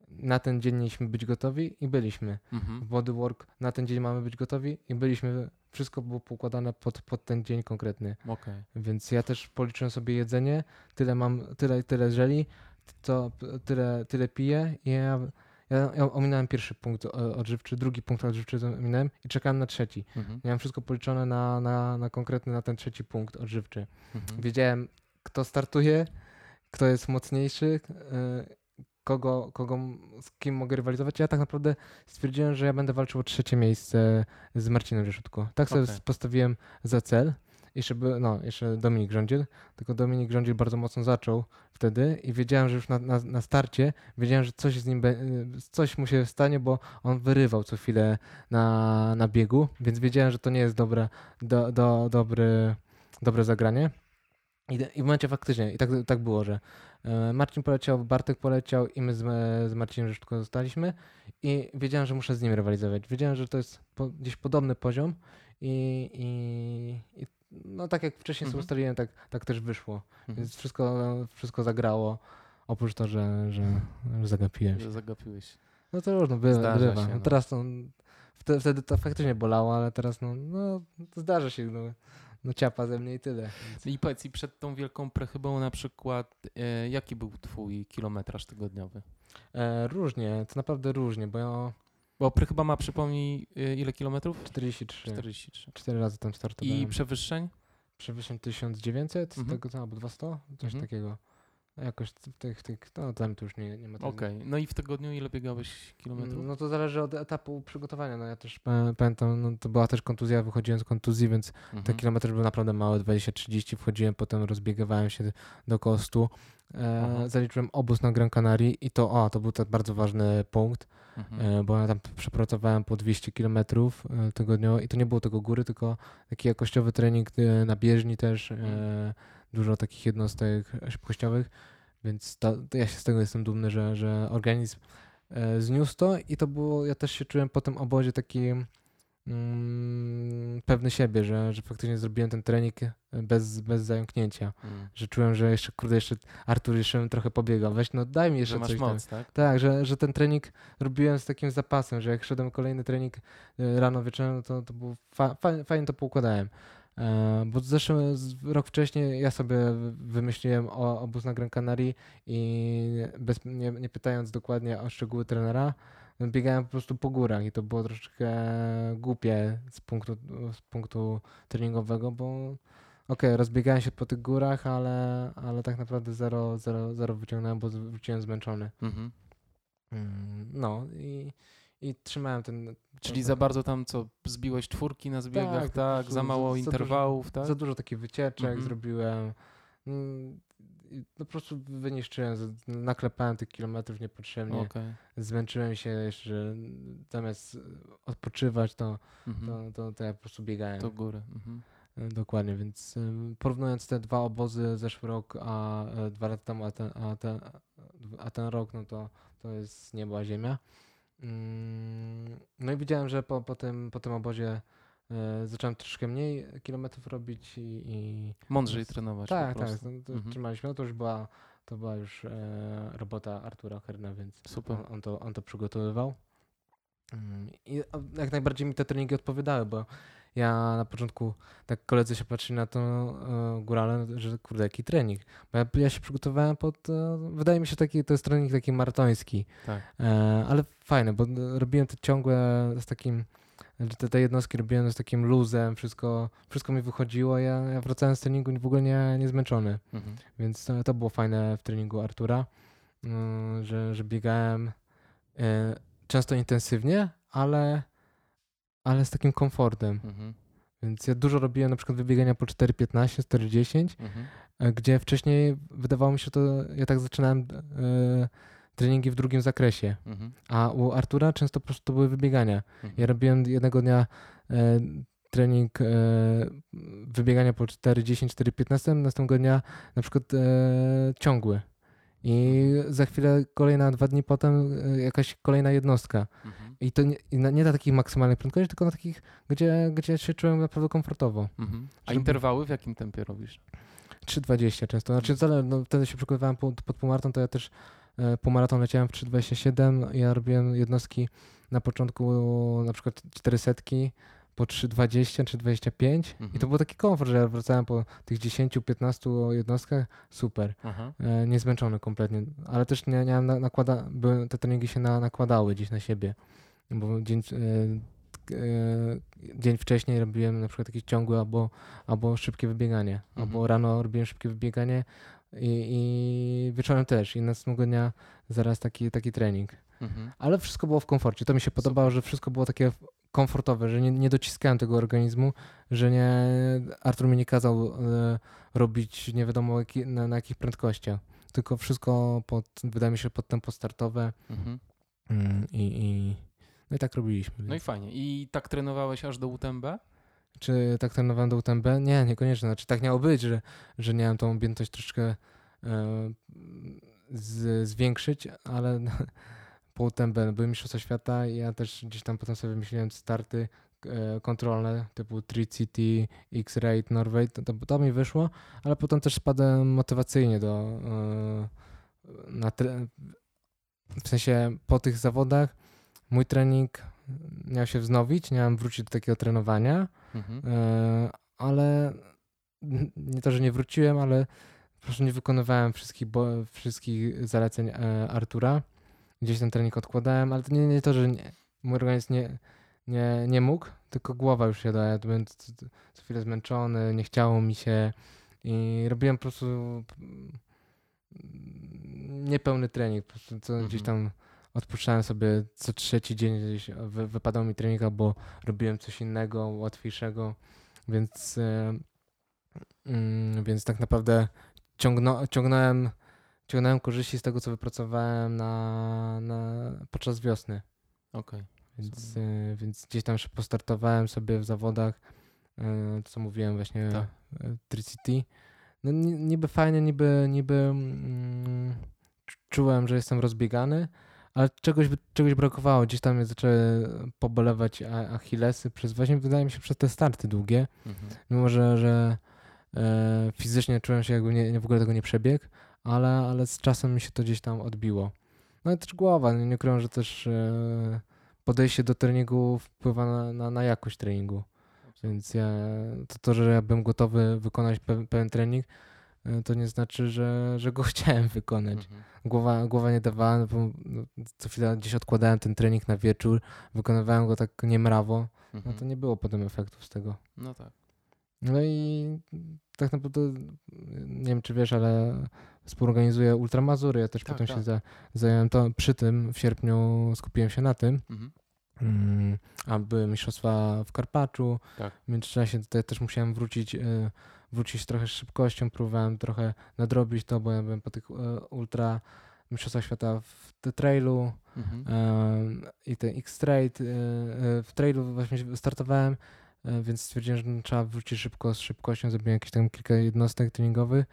na ten dzień mieliśmy być gotowi i byliśmy. Mhm. W Bodywork na ten dzień mamy być gotowi i byliśmy. Wszystko było poukładane pod, pod ten dzień konkretny. Okay. Więc ja też policzyłem sobie jedzenie, tyle mam, tyle, tyle żeli, to, tyle, tyle piję i ja, ja, ja ominąłem pierwszy punkt odżywczy, drugi punkt odżywczy ominąłem i czekałem na trzeci. Mhm. Miałem wszystko policzone na, na, na konkretny, na ten trzeci punkt odżywczy. Mhm. Wiedziałem, kto startuje, kto jest mocniejszy, yy, Kogo, kogo, z kim mogę rywalizować. Ja tak naprawdę stwierdziłem, że ja będę walczył o trzecie miejsce z Marcinem Rzeszutko. Tak sobie okay. postawiłem za cel. Jeszcze, by, no, jeszcze Dominik Rządziel. Tylko Dominik Rządziel bardzo mocno zaczął wtedy i wiedziałem, że już na, na, na starcie wiedziałem, że coś z nim be, coś mu się stanie, bo on wyrywał co chwilę na, na biegu, więc wiedziałem, że to nie jest dobre, do, do, dobre, dobre zagranie. I, I w momencie faktycznie, i tak, tak było, że Marcin poleciał, Bartek poleciał i my z, z Marcinem Rzeszutko zostaliśmy i wiedziałem, że muszę z nim rywalizować. Wiedziałem, że to jest po, gdzieś podobny poziom i, i, i no tak jak wcześniej mhm. sobie ustaliłem, tak, tak też wyszło. Mhm. Więc wszystko, wszystko zagrało, oprócz to, że, że, że zagapiłem się. Że zagapiłeś. No to różno, bywa. Się, no. No teraz no, wtedy, wtedy to faktycznie bolało, ale teraz no, no to zdarza się. No. No ciapa ze mnie i tyle. Więc. I powiedz, i przed tą Wielką Prychybą na przykład, e, jaki był twój kilometraż tygodniowy? E, różnie, to naprawdę różnie, bo ja... Bo Prychyba ma, przypomnij, ile kilometrów? czterdzieści trzy. czterdzieści trzy. Cztery razy tam startowałem. I przewyższeń? Przewyższeń tysiąc dziewięćset, mhm. z tego, albo dwa sto, coś mhm. takiego. Jakoś w tych, tych, no dla mnie to już nie, nie ma tego. Okej, okay. No i w tygodniu ile biegałeś kilometrów? No to zależy od etapu przygotowania, no ja też p- pamiętam, no to była też kontuzja, wychodziłem z kontuzji, więc mhm. ten kilometr był naprawdę mały, dwadzieścia trzydzieści, wchodziłem, potem rozbiegawałem się do około stu. E, zaliczyłem obóz na Gran Canaria i to, o, to był tak bardzo ważny punkt, mhm. e, bo ja tam przepracowałem po dwieście kilometrów e, tygodniowo i to nie było tego góry, tylko taki jakościowy trening e, na bieżni też, e, dużo takich jednostek szybkościowych, więc to, to ja się z tego jestem dumny, że, że organizm e, zniósł to i to było, ja też się czułem po tym obozie taki mm, pewny siebie, że, że faktycznie zrobiłem ten trening bez, bez zająknięcia, mm. że czułem, że jeszcze, kurde, jeszcze Artur jeszcze trochę pobiegał, weź no daj mi jeszcze że coś. Masz moc, tak? Tak, że, że ten trening robiłem z takim zapasem, że jak szedłem kolejny trening rano, wieczorem, to, to było fa- fa- fajnie to poukładałem. Bo zeszły rok wcześniej ja sobie wymyśliłem o obóz na Gran Canaria i bez, nie, nie pytając dokładnie o szczegóły trenera, biegałem po prostu po górach i to było troszeczkę głupie z punktu, z punktu treningowego, bo okej, okay, rozbiegałem się po tych górach, ale, ale tak naprawdę zero, zero, zero wyciągnąłem, bo wróciłem zmęczony. Mhm. No i, i trzymałem ten... Czyli za bardzo tam co, zbiłeś czwórki na zbiegach, tak, tak za mało za, interwałów, za dużo, tak? Za dużo takich wycieczek mhm. zrobiłem. Po prostu wyniszczyłem, naklepałem tych kilometrów niepotrzebnie. Okay. Zmęczyłem się jeszcze, zamiast odpoczywać, to, mhm. to, to, to ja po prostu biegałem. Do góry. Mhm. Dokładnie, więc porównując te dwa obozy, zeszły rok, a dwa lata temu, a ten, a ten, a ten rok, no to, to jest niebo a ziemia. No i widziałem, że po, po, tym, po tym obozie e, zacząłem troszkę mniej kilometrów robić i... i mądrzej jest, trenować tak, po prostu. Tak, tak. Mhm. Trzymaliśmy. No to już była, to była już e, robota Artura Kerna, więc super. On, on, to, on to przygotowywał. I jak najbardziej mi te treningi odpowiadały, bo ja na początku, tak koledzy się patrzyli na to e, górale, że kurde, jaki trening. Bo ja, ja się przygotowałem pod, e, wydaje mi się, taki, to jest trening taki maratoński, tak. e, ale fajny, bo robiłem to ciągle z takim, te, te jednostki robiłem z takim luzem, wszystko, wszystko mi wychodziło, ja, ja wracałem z treningu w ogóle nie, nie zmęczony, mhm. więc to, to było fajne w treningu Artura, e, że, że biegałem e, często intensywnie, ale... ale z takim komfortem. Mhm. Więc ja dużo robiłem na przykład wybiegania po cztery piętnaście, cztery dziesięć, mhm. gdzie wcześniej wydawało mi się to, ja tak zaczynałem y, treningi w drugim zakresie, mhm. a u Artura często po prostu to były wybiegania. Mhm. Ja robiłem jednego dnia y, trening y, wybiegania po cztery dziesięć, cztery piętnaście, następnego dnia na przykład y, ciągły. I za chwilę kolejna, dwa dni potem jakaś kolejna jednostka. Mhm. I to nie, nie na takich maksymalnych prędkości, tylko na takich, gdzie, gdzie się czułem naprawdę komfortowo. Mhm. A żeby... interwały w jakim tempie robisz? trzy dwadzieścia często. Znaczy, no, wtedy się przygotowywałem pod, pod półmaraton, to ja też e, półmaraton leciałem w trzy dwadzieścia siedem. Ja robiłem jednostki na początku na przykład czterysetki po trzy dwadzieścia, trzy dwadzieścia pięć mhm. i to był taki komfort, że ja wracałem po tych dziesięć, piętnaście jednostkach, super, e, niezmęczony kompletnie, ale też nie, nie nakłada, były, te treningi się na, nakładały gdzieś na siebie, bo dzień, e, e, dzień wcześniej robiłem na przykład jakieś ciągłe albo, albo szybkie wybieganie, mhm. albo rano robiłem szybkie wybieganie i, i wieczorem też i następnego dnia zaraz taki, taki trening, mhm. ale wszystko było w komforcie, to mi się podobało, że wszystko było takie komfortowe, że nie, nie dociskałem tego organizmu, że nie, Artur mi nie kazał e, robić nie wiadomo jaki, na, na jakich prędkościach, tylko wszystko pod, wydaje mi się, pod tempo startowe mhm. I, i, no i tak robiliśmy. No więc. I fajnie. I tak trenowałeś aż do U T M B? Czy tak trenowałem do U T M B? Nie, niekoniecznie. Znaczy tak miało być, że, że nie miałem tą objętość troszeczkę e, z, zwiększyć, ale... po U T M B, były Mistrzostwa Świata i ja też gdzieś tam potem sobie wymyśliłem starty e, kontrolne typu City, X-Rate, Norway, to, to, to mi wyszło, ale potem też spadłem motywacyjnie do e, na tre- w sensie po tych zawodach mój trening miał się wznowić, miałem wrócić do takiego trenowania, mhm. e, ale nie to, że nie wróciłem, ale po prostu nie wykonywałem wszystkich, bo, wszystkich zaleceń e, Artura. Gdzieś ten trening odkładałem, ale to nie, nie to, że nie, mój organizm nie, nie, nie mógł, tylko głowa już się dała. Ja byłem co chwilę zmęczony, nie chciało mi się i robiłem po prostu niepełny trening. Po prostu co, mhm. Gdzieś tam odpuszczałem sobie co trzeci dzień, gdzieś wy, wypadał mi trening, albo robiłem coś innego, łatwiejszego, więc, yy, więc tak naprawdę ciągną, ciągnąłem Ciągnąłem korzyści z tego, co wypracowałem na, na, podczas wiosny. Okej. Okay. Więc, y, więc gdzieś tam postartowałem sobie w zawodach, y, co mówiłem właśnie, tak. y, Tricity. No n- niby fajnie, niby, niby mm, czułem, że jestem rozbiegany, ale czegoś, czegoś brakowało. Gdzieś tam zaczęły pobolewać achillesy, przez właśnie wydaje mi się przez te starty długie. Mhm. Mimo, że, że y, fizycznie czułem się jakby nie, w ogóle tego nie przebiegł. Ale, ale z czasem mi się to gdzieś tam odbiło. No i też głowa, nie, nie ukrywam, że też podejście do treningu wpływa na, na, na jakość treningu. Więc ja, to, to, że ja bym gotowy wykonać pe- pewien trening, to nie znaczy, że, że go chciałem wykonać. Mhm. Głowa, głowa nie dawała, bo co chwilę gdzieś odkładałem ten trening na wieczór, wykonywałem go tak niemrawo, mhm. no to nie było potem efektów z tego. No tak. No i tak naprawdę, nie wiem czy wiesz, ale współorganizuję Ultra Mazury, ja też tak, potem tak. się za, zająłem to, przy tym w sierpniu skupiłem się na tym. Mhm. Mm, a były mistrzostwa w Karpaczu, tak. W międzyczasie tutaj też musiałem wrócić y, wrócić trochę z szybkością, próbowałem trochę nadrobić to, bo ja byłem po tych y, ultra mistrzostwach świata w The Trailu mhm. y, i ten X-Rate y, y, w Trailu właśnie startowałem, y, więc stwierdziłem, że trzeba wrócić szybko z szybkością, zrobiłem jakieś tam kilka jednostek treningowych.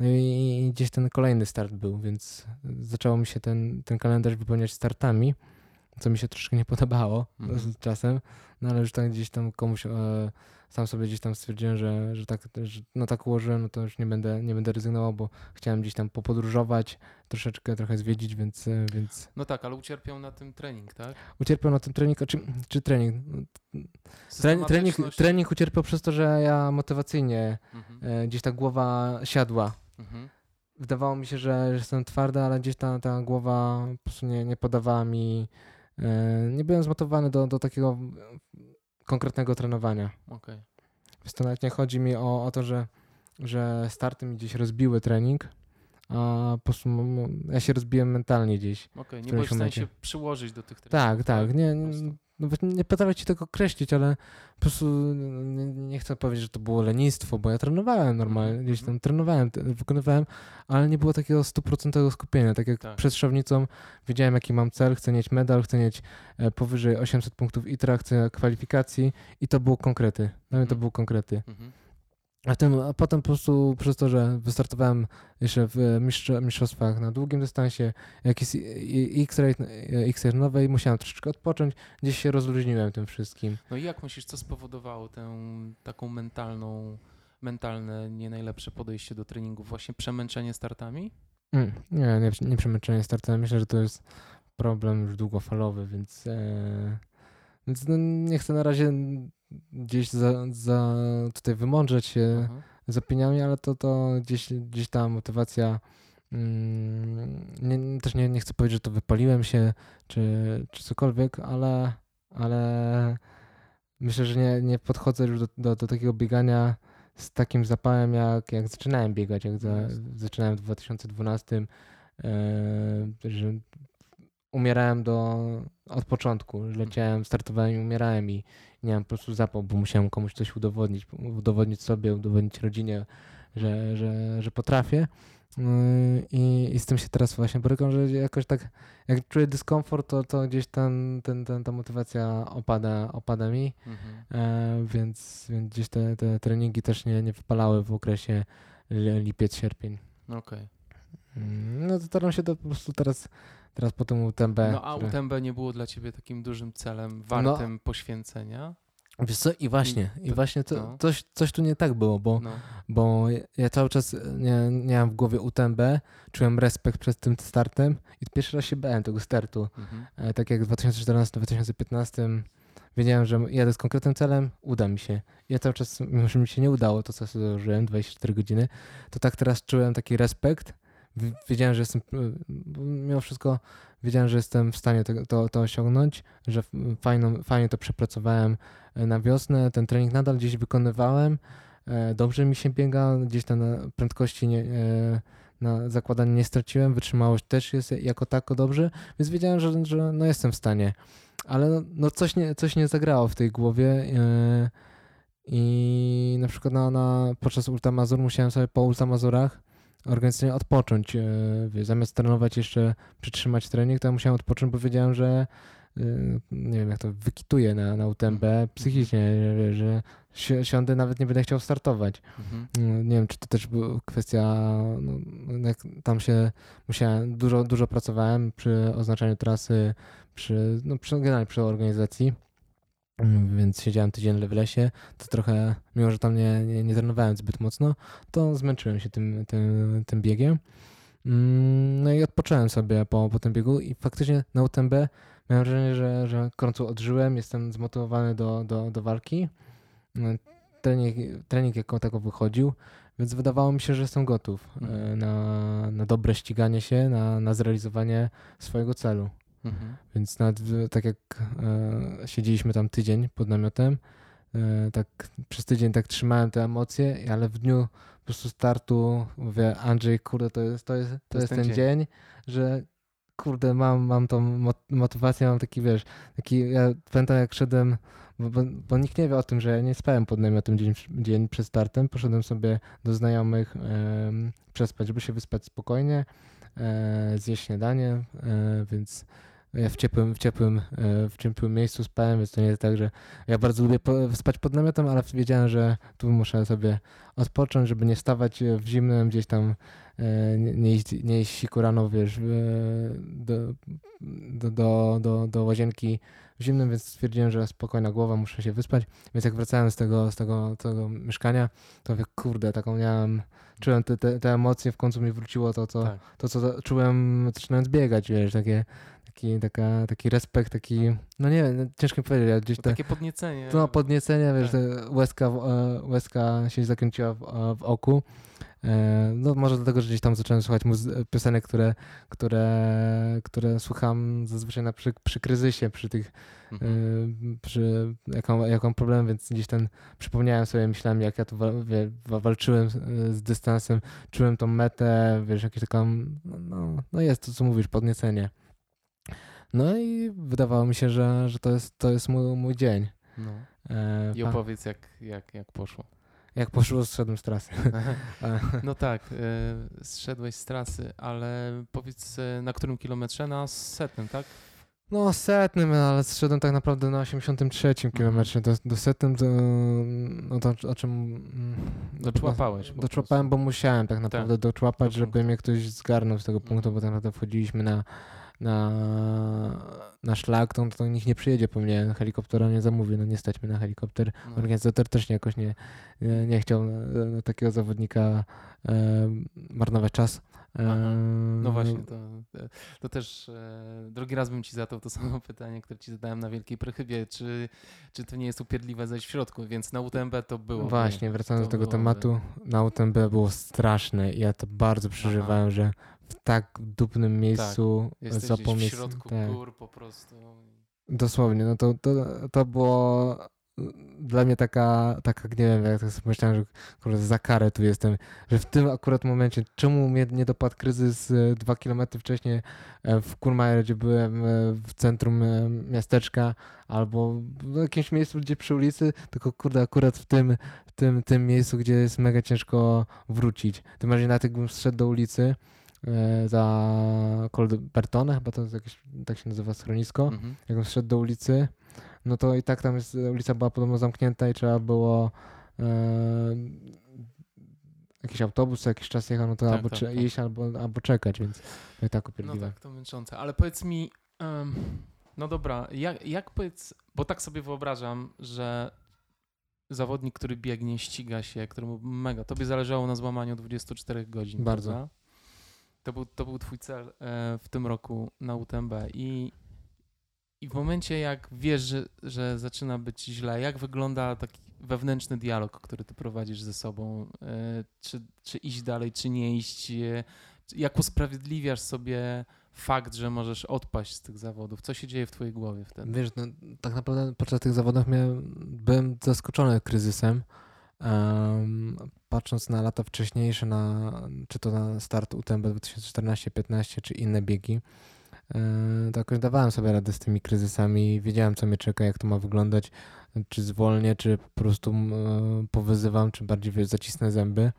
No i, i gdzieś ten kolejny start był, więc zaczęło mi się ten, ten kalendarz wypełniać startami, co mi się troszkę nie podobało mhm. z czasem, no ale już tak gdzieś tam komuś, e, sam sobie gdzieś tam stwierdziłem, że, że, tak, że no tak ułożyłem, no to już nie będę, nie będę rezygnował, bo chciałem gdzieś tam popodróżować, troszeczkę trochę zwiedzić, więc... więc... No tak, ale ucierpiał na tym trening, tak? Ucierpiał na tym trening, czy, czy trening? Trening, trening? Trening ucierpiał przez to, że ja motywacyjnie mhm. e, gdzieś ta głowa siadła. Mhm. Wydawało mi się, że, że jestem twardy, ale gdzieś ta, ta głowa po prostu nie, nie podawała mi... Nie byłem zmotywowany do, do takiego konkretnego trenowania. Okay. Więc to nawet nie chodzi mi o, o to, że, że starty mi gdzieś rozbiły trening, a po prostu ja się rozbiłem mentalnie gdzieś. Okay, nie byłeś w stanie się przyłożyć do tych treningów. Tak, tak. Nie, nie, no nie potrafię ci tego określić, ale po prostu nie, nie chcę powiedzieć, że to było lenistwo, bo ja trenowałem normalnie, gdzieś tam trenowałem, wykonywałem, ale nie było takiego stuprocentowego skupienia. Tak jak tak. przed Szczawnicą wiedziałem, jaki mam cel, chcę mieć medal, chcę mieć powyżej osiemset punktów I T R A, chcę kwalifikacji i to było konkrety. Dla mnie to były konkrety. Mhm. A, tym, a potem po prostu przez to, że wystartowałem jeszcze w mistrzostwach na długim dystansie, jakiś X-Rate, X-Rate nowej, musiałem troszeczkę odpocząć, gdzieś się rozluźniłem tym wszystkim. No i jak myślisz, co spowodowało tę taką mentalną, mentalne nie najlepsze podejście do treningu? Właśnie przemęczenie startami? Mm, nie, nie, nie przemęczenie startami. Myślę, że to jest problem już długofalowy, więc, e, więc no nie chcę na razie... gdzieś za, za tutaj wymądrzeć się Aha. za pieniami, ale to, to gdzieś, gdzieś ta motywacja mm, nie, też nie, nie chcę powiedzieć, że to wypaliłem się czy, czy cokolwiek, ale, ale myślę, że nie, nie podchodzę już do, do, do takiego biegania z takim zapałem, jak, jak zaczynałem biegać, jak za, zaczynałem w dwa tysiące dwunastym, yy, że umierałem do, od początku, leciałem, startowałem i umierałem i nie miałem po prostu zapał, bo musiałem komuś coś udowodnić, udowodnić sobie, udowodnić rodzinie, że, że, że potrafię. I, I z tym się teraz właśnie borykam, że jakoś tak, jak czuję dyskomfort, to, to gdzieś tam ten, ten, ta motywacja opada, opada mi, mhm. e, więc, więc gdzieś te, te treningi też nie, nie wypalały w okresie lipiec-sierpień. Okej. Okay. No to staram się to po prostu teraz... Teraz po tym U T M B. No a które... U T M B nie było dla ciebie takim dużym celem, wartym no. poświęcenia? Wiesz co, i właśnie, i, i właśnie to, no. coś, coś tu nie tak było, bo, no. bo ja cały czas nie, nie miałem w głowie U T M B, czułem respekt przed tym startem i pierwszy raz się bałem tego startu. Mhm. Tak jak w dwa tysiące czternastym, dwa tysiące piętnastym wiedziałem, że jadę z konkretnym celem, uda mi się. Ja cały czas, mimo że mi się nie udało to, co sobie założyłem, dwadzieścia cztery godziny, to tak teraz czułem taki respekt. Wiedziałem, że jestem, mimo wszystko wiedziałem, że jestem w stanie to, to, to osiągnąć, że fajną, fajnie to przepracowałem na wiosnę, ten trening nadal gdzieś wykonywałem, dobrze mi się biega, gdzieś tam na prędkości nie, na zakładanie nie straciłem, wytrzymałość też jest jako tako dobrze, więc wiedziałem, że, że no jestem w stanie, ale no, no coś, nie, coś nie zagrało w tej głowie. I na przykład na, na, podczas Ultra Mazur musiałem sobie po Ultra Mazurach organizacyjnie odpocząć. Zamiast trenować jeszcze, przytrzymać trening, to ja musiałem odpocząć, bo wiedziałem, że nie wiem, jak to wykituję na, na U T M B psychicznie, że, że siądę, nawet nie będę chciał startować. Mhm. Nie wiem, czy to też była kwestia, no, jak tam się musiałem, dużo, dużo pracowałem przy oznaczaniu trasy, przy, no, przy, generalnie przy organizacji. Więc siedziałem tydzień w lesie, to trochę, mimo że tam nie, nie, nie trenowałem zbyt mocno, to zmęczyłem się tym, tym, tym biegiem. No i odpocząłem sobie po, po tym biegu i faktycznie na U T M B miałem wrażenie, że, że w końcu odżyłem, jestem zmotywowany do, do, do walki. trening, trening jako tego wychodził, więc wydawało mi się, że jestem gotów mhm. na, na dobre ściganie się, na, na zrealizowanie swojego celu. Mhm. Więc nawet tak jak e, siedzieliśmy tam tydzień pod namiotem, e, tak przez tydzień tak trzymałem te emocje, ale w dniu po prostu startu mówię: Andrzej, kurde, to jest, to jest, to to jest ten dzień, dzień że kurde, mam, mam tą motywację, mam taki, wiesz, taki, ja pamiętam jak szedłem, bo, bo, bo nikt nie wie o tym, że ja nie spałem pod namiotem dzień, dzień przed startem, poszedłem sobie do znajomych e, przespać, żeby się wyspać spokojnie, e, zjeść śniadanie, e, więc ja w ciepłym, w, ciepłym, e, w ciepłym miejscu spałem, więc to nie jest tak, że ja bardzo lubię po, spać pod namiotem, ale wiedziałem, że tu muszę sobie odpocząć, żeby nie stawać w zimnym gdzieś tam, nie iść, nie iść siku rano, wiesz, do, do, do, do, do łazienki w zimnym, więc stwierdziłem, że spokojna głowa, muszę się wyspać. Więc jak wracałem z tego, z tego, tego mieszkania, to mówię, kurde, taką miałem, czułem te, te, te emocje, w końcu mi wróciło to, co, tak. to, co czułem zaczynając biegać, wiesz, takie, taki, taka, taki respekt, taki, no nie wiem, ciężko mi powiedzieć, ale gdzieś to te, takie podniecenie. No podniecenie, wiesz, tak. łezka, łezka się zakręciła w, w oku. No może dlatego, że gdzieś tam zacząłem słuchać muzy- piosenek, które, które, które słucham zazwyczaj na przy, przy kryzysie, przy tych, mhm. y, przy jaką, jaką problem, więc gdzieś ten przypomniałem sobie, myślałem jak ja tu wa- wie, walczyłem z dystansem, czułem tą metę, wiesz, jakieś taką, no, no jest to co mówisz, podniecenie. No i wydawało mi się, że, że to jest, to jest mój, mój dzień. No. E, I opowiedz jak, jak, jak poszło. Jak poszło, zszedłem z trasy. No tak, y, zszedłeś z trasy, ale powiedz, na którym kilometrze? Na setnym, tak? No setnym, ale zszedłem tak naprawdę na osiemdziesiątym trzecim kilometrze. Do, do setnym, do, no to o czym... Doczłapałeś. Do, doczłapałem, bo musiałem tak naprawdę tak. doczłapać, do żeby mnie ktoś zgarnął z tego punktu, bo tak naprawdę wchodziliśmy na... na, na szlak, to, to nikt nie przyjedzie po mnie, helikoptera nie zamówi, no nie stać mnie na helikopter. No. Organizator też jakoś nie, nie, nie chciał na, na takiego zawodnika e, marnować czas. E, no właśnie, to, to też e, drugi raz bym ci zadał to samo pytanie, które ci zadałem na Wielkiej Prychybie, czy, czy to nie jest upierdliwe zejść w środku, więc na U T M B to było. Właśnie, wracając do tego tematu, by... na U T M B było straszne i ja to bardzo przeżywałem, Aha. że w tak dupnym miejscu tak, zapomnieć. W środku tak. gór po prostu. Dosłownie, no to, to, to było dla mnie taka, taka, nie wiem, jak tak sobie myślałem, że kurde, za karę tu jestem, że w tym akurat momencie, czemu mnie nie dopadł kryzys dwa kilometry wcześniej w Kurmajer, gdzie byłem w centrum miasteczka, albo w jakimś miejscu, gdzie przy ulicy, tylko kurde, akurat w tym, w tym, tym miejscu, gdzie jest mega ciężko wrócić. Tym bardziej na tym, gdybym zszedł do ulicy, za Kolbertonę, chyba to jest jakieś, tak się nazywa schronisko. Mhm. Jakbym wszedł do ulicy, no to i tak tam jest, ulica była podobno zamknięta i trzeba było e, jakiś autobus, jakiś czas jechał, no to tak, albo tak, czy, tak. iść, albo, albo czekać, więc no i tak upierdliwe. No tak, to męczące. Ale powiedz mi, um, no dobra, jak, jak powiedz, bo tak sobie wyobrażam, że zawodnik, który biegnie, ściga się, któremu mega, tobie zależało na złamaniu dwudziestu czterech godzin. Bardzo. Prawda? To był, to był twój cel w tym roku na U T M B i, i w momencie jak wiesz, że, że zaczyna być źle, jak wygląda taki wewnętrzny dialog, który ty prowadzisz ze sobą, czy, czy iść dalej, czy nie iść, jak usprawiedliwiasz sobie fakt, że możesz odpaść z tych zawodów, co się dzieje w twojej głowie wtedy? Wiesz, no, tak naprawdę podczas tych zawodów miałem, byłem zaskoczony kryzysem. Um, patrząc na lata wcześniejsze, na, czy to na start U T M B dwa tysiące czternaście piętnaście, czy inne biegi, um, to jakoś dawałem sobie radę z tymi kryzysami, wiedziałem co mnie czeka, jak to ma wyglądać, czy zwolnię, czy po prostu um, powyzywam, czy bardziej wiesz, zacisnę zęby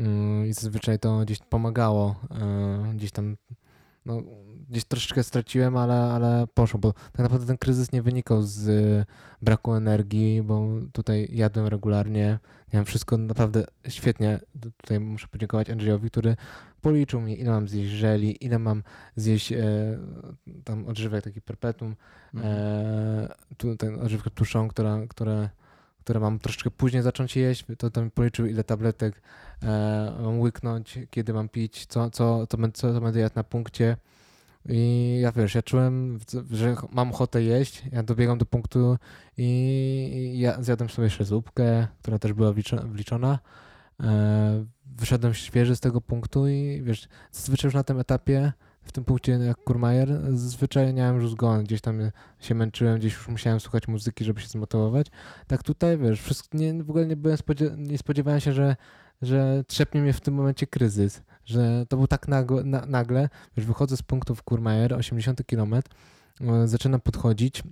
um, i zazwyczaj to gdzieś pomagało, um, gdzieś tam no, gdzieś troszeczkę straciłem, ale, ale poszło, bo tak naprawdę ten kryzys nie wynikał z y, braku energii, bo tutaj jadłem regularnie, miałem wszystko naprawdę świetnie. Tutaj muszę podziękować Andrzejowi, który policzył mi, ile mam zjeść żeli, ile mam zjeść y, tam odżywek, taki perpetuum, mhm. e, tu, ten odżywkę tuszą, która, która, które mam troszeczkę później zacząć jeść, to, to mi policzył, ile tabletek e, mam łyknąć, kiedy mam pić, co, co, co, co, co będę jadł na punkcie. I ja wiesz, ja czułem, że mam ochotę jeść, ja dobiegam do punktu i ja zjadłem sobie jeszcze zupkę, która też była wliczona. Wyszedłem świeży z tego punktu i wiesz, zazwyczaj już na tym etapie, w tym punkcie jak Kurmajer, zazwyczaj miałem już zgon, gdzieś tam się męczyłem, gdzieś już musiałem słuchać muzyki, żeby się zmotywować. Tak tutaj wiesz, wszystko, nie, w ogóle nie, byłem spodziew- nie spodziewałem się, że że trzepnie mnie w tym momencie kryzys, że to był tak nagle, na, nagle wiesz, wychodzę z punktu w Kurmajer, osiemdziesiąt kilometrów, e, zaczynam podchodzić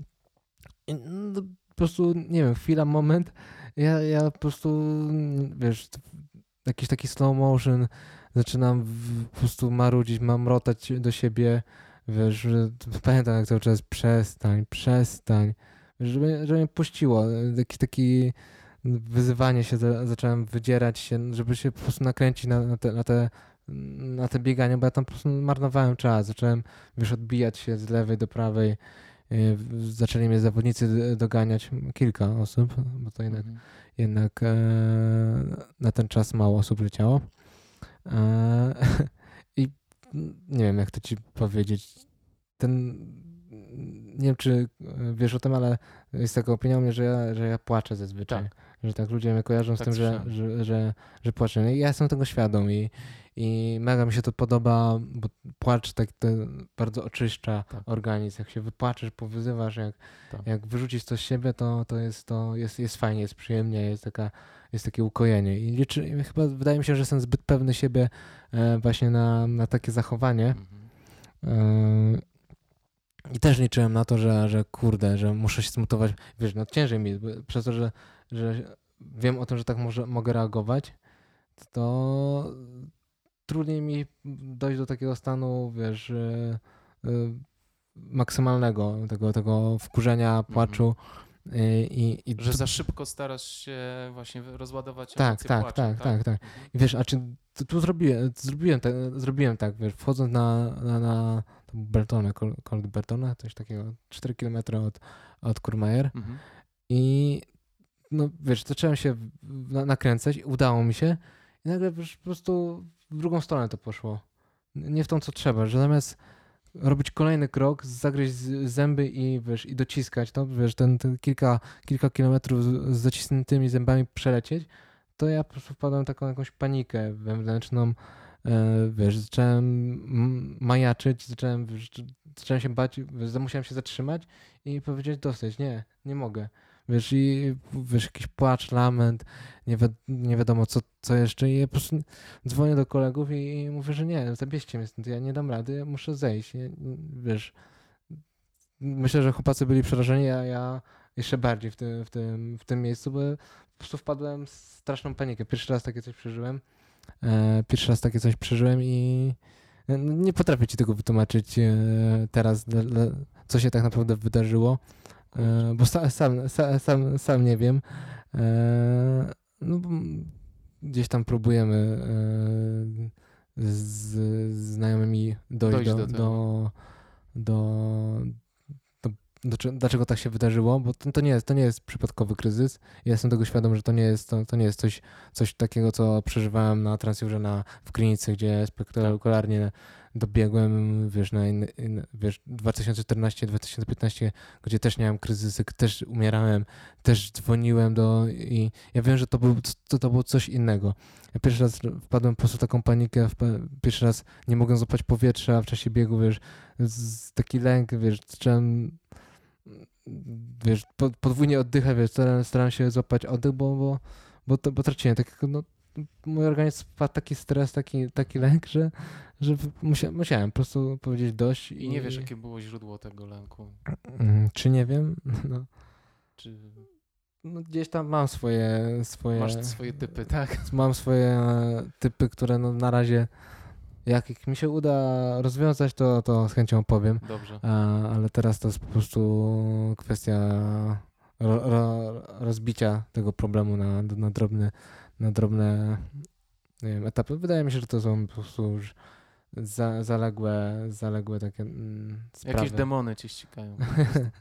i no, po prostu, nie wiem, chwila, moment, ja, ja po prostu, wiesz, jakiś taki slow motion, zaczynam w, po prostu marudzić, mamrotać do siebie, wiesz, że pamiętam jak cały czas przestań, przestań, wiesz, żeby, żeby mnie puściło, jakiś taki wyzywanie się, zacząłem wydzierać się, żeby się po prostu nakręcić na, na, te, na, te, na te biegania, bo ja tam po prostu marnowałem czas. Zacząłem, wiesz, odbijać się z lewej do prawej. Zaczęli mnie zawodnicy doganiać, kilka osób, bo to jednak, mhm. jednak e, na ten czas mało osób leciało. E, I nie wiem, jak to ci powiedzieć. Ten... Nie wiem, czy wiesz o tym, ale jest taka opinia o mnie, że ja, że ja płaczę zazwyczaj. Tak. Że tak ludzie mnie kojarzą tak z tym, że, że, że, że płaczę. I ja jestem tego świadom i, i mega mi się to podoba, bo płacz tak to bardzo oczyszcza tak. organizm. Jak się wypłaczesz, powyzywasz, jak, tak. jak wyrzucisz coś z siebie, to, to, jest, to jest, jest fajnie, jest przyjemnie, jest, taka, jest takie ukojenie. I liczy, chyba wydaje mi się, że jestem zbyt pewny siebie właśnie na, na takie zachowanie. Mhm. Y- I też liczyłem na to, że, że kurde, że muszę się zmutować, wiesz, no ciężej mi, przez to, że, że wiem o tym, że tak może, mogę reagować, to trudniej mi dojść do takiego stanu, wiesz, maksymalnego, tego, tego wkurzenia, płaczu. I, i, i... Że za szybko starasz się właśnie rozładować emocje tak, tak, płaczem, tak, tak, tak, tak. I wiesz, a czy tu, tu zrobiłem, zrobiłem, tak, zrobiłem tak, wiesz, wchodząc na... na, na Bertone, Col de Bertone, coś takiego, cztery kilometry od, od Kurmajer. Mhm. I no wiesz, zacząłem się na, nakręcać, udało mi się i nagle wiesz, po prostu w drugą stronę to poszło. Nie w tą, co trzeba, że zamiast robić kolejny krok, zagryźć zęby i wiesz, i dociskać to, wiesz, ten, ten kilka, kilka kilometrów z, z zacisniętymi zębami przelecieć, to ja po prostu wpadłem w taką jakąś panikę wewnętrzną. Wiesz, zacząłem majaczyć, zacząłem, wiesz, zacząłem się bać, wiesz, musiałem się zatrzymać i powiedzieć dosyć, nie, nie mogę. Wiesz, i wiesz, jakiś płacz, lament, nie, wi- nie wiadomo co, co jeszcze i ja po prostu dzwonię do kolegów i, i mówię, że nie, zabierzcie mnie stąd, ja nie dam rady, ja muszę zejść, ja, wiesz. Myślę, że chłopacy byli przerażeni, a ja jeszcze bardziej w tym, w tym, w tym miejscu, bo po prostu wpadłem w straszną panikę. Pierwszy raz takie coś przeżyłem. Pierwszy raz takie coś przeżyłem i nie potrafię ci tego wytłumaczyć teraz, co się tak naprawdę wydarzyło, bo sam, sam, sam, sam nie wiem. No, gdzieś tam próbujemy z znajomymi dojść, dojść do, do, do, do, do, do, do... Dlaczego tak się wydarzyło, bo to, to, nie jest, to nie jest przypadkowy kryzys. Ja jestem tego świadom, że to nie jest, to, to nie jest coś, coś takiego, co przeżywałem na Transjurze na w klinice, gdzie spektakularnie dobiegłem, wiesz, na in, in, wiesz, dwa tysiące czternaście dwa tysiące piętnaście, gdzie też miałem kryzysy, też umierałem, też dzwoniłem do... i ja wiem, że to, był, to, to było coś innego. Ja pierwszy raz wpadłem po prostu w taką panikę, pierwszy raz nie mogłem złapać powietrza w czasie biegu, wiesz, z, taki lęk, wiesz, zacząłem... Wiesz, podwójnie oddycham, wiesz, staram się złapać oddech, bo, bo, bo, to, bo traciłem tak, no, mój organizm wpadł taki stres, taki, taki lęk, że, że musiałem, musiałem po prostu powiedzieć dość. I nie i... wiesz, jakie było źródło tego lęku? Czy nie wiem? No. Czy... No, gdzieś tam mam swoje, swoje... Masz swoje typy, tak? Mam swoje typy, które no, na razie... Jak mi się uda rozwiązać, to, to z chęcią opowiem. Dobrze. A, ale teraz to jest po prostu kwestia ro, ro, rozbicia tego problemu na, na, drobne, na drobne nie wiem, etapy. Wydaje mi się, że to są po prostu już za, zaległe, zaległe takie mm, sprawy. Jakieś demony cię ścigają.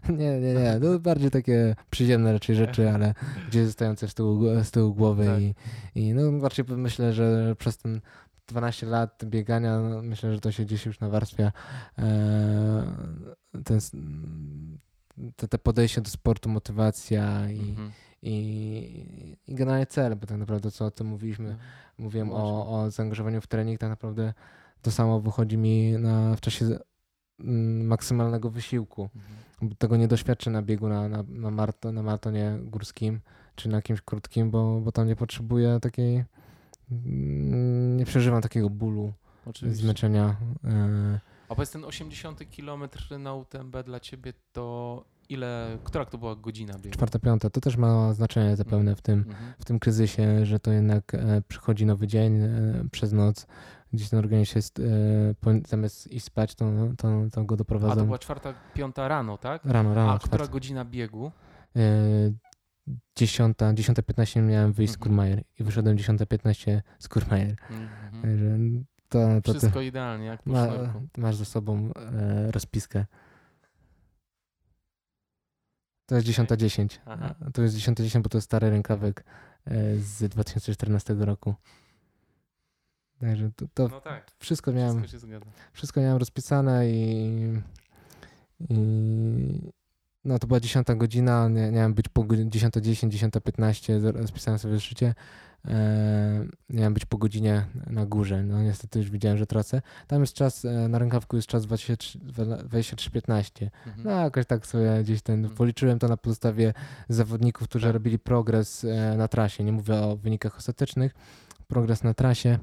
nie, nie, nie. No, bardziej takie przyziemne raczej rzeczy, ale gdzieś zostające z tyłu, z tyłu głowy. Tak. I, i no, raczej myślę, że przez ten dwanaście lat biegania, no myślę, że to się gdzieś już nawarstwia ten, te, te podejście do sportu, motywacja i, mhm. i, i generalnie cel, bo tak naprawdę co o tym mówiliśmy, mhm. mówiłem o, o zaangażowaniu w trening, tak naprawdę to samo wychodzi mi na, w czasie maksymalnego wysiłku. Mhm. Tego nie doświadczę na biegu na, na, na, marto, na maratonie górskim czy na kimś krótkim, bo, bo tam nie potrzebuję takiej, nie przeżywam takiego bólu, oczywiście, zmęczenia. A powiedz, ten osiemdziesiąty kilometr na U T M B dla ciebie to ile, która to była godzina biegu? Czwarta, piąta. To też ma znaczenie zapewne w tym, mhm. w tym kryzysie, że to jednak przychodzi nowy dzień przez noc. Gdzieś ten organizm jest, zamiast iść spać, to, to, to go doprowadzą. A to była czwarta, piąta rano, tak? Rano, rano. A która czwarta. Godzina biegu? Dziesiąta, dziesiąta piętnaście miałem wyjść mhm. z Kurmajer i wyszedłem dziesiąta piętnaście z Kurmajer. Mhm. To, to wszystko idealnie, jak po ma, masz ze sobą e, rozpiskę. To jest dziesiąta dziesięć. To jest dziesiąta dziesięć, bo to jest stary rękawek e, z dwa tysiące czternastego roku. Także to, to no tak, wszystko miałem. Wszystko, wszystko miałem rozpisane i, i no to była dziesiąta godzina, nie, miałem być po dziesiąta dziesięć, dziesiąta piętnaście, rozpisałem sobie życie. E, miałem być po godzinie na górze. No niestety już widziałem, że tracę. Tam jest czas, na rękawku jest czas dwadzieścia trzy piętnaście. Mhm. No jakoś tak sobie gdzieś ten, policzyłem to na podstawie zawodników, którzy robili progres na trasie. Nie mówię o wynikach ostatecznych. Progres na trasie.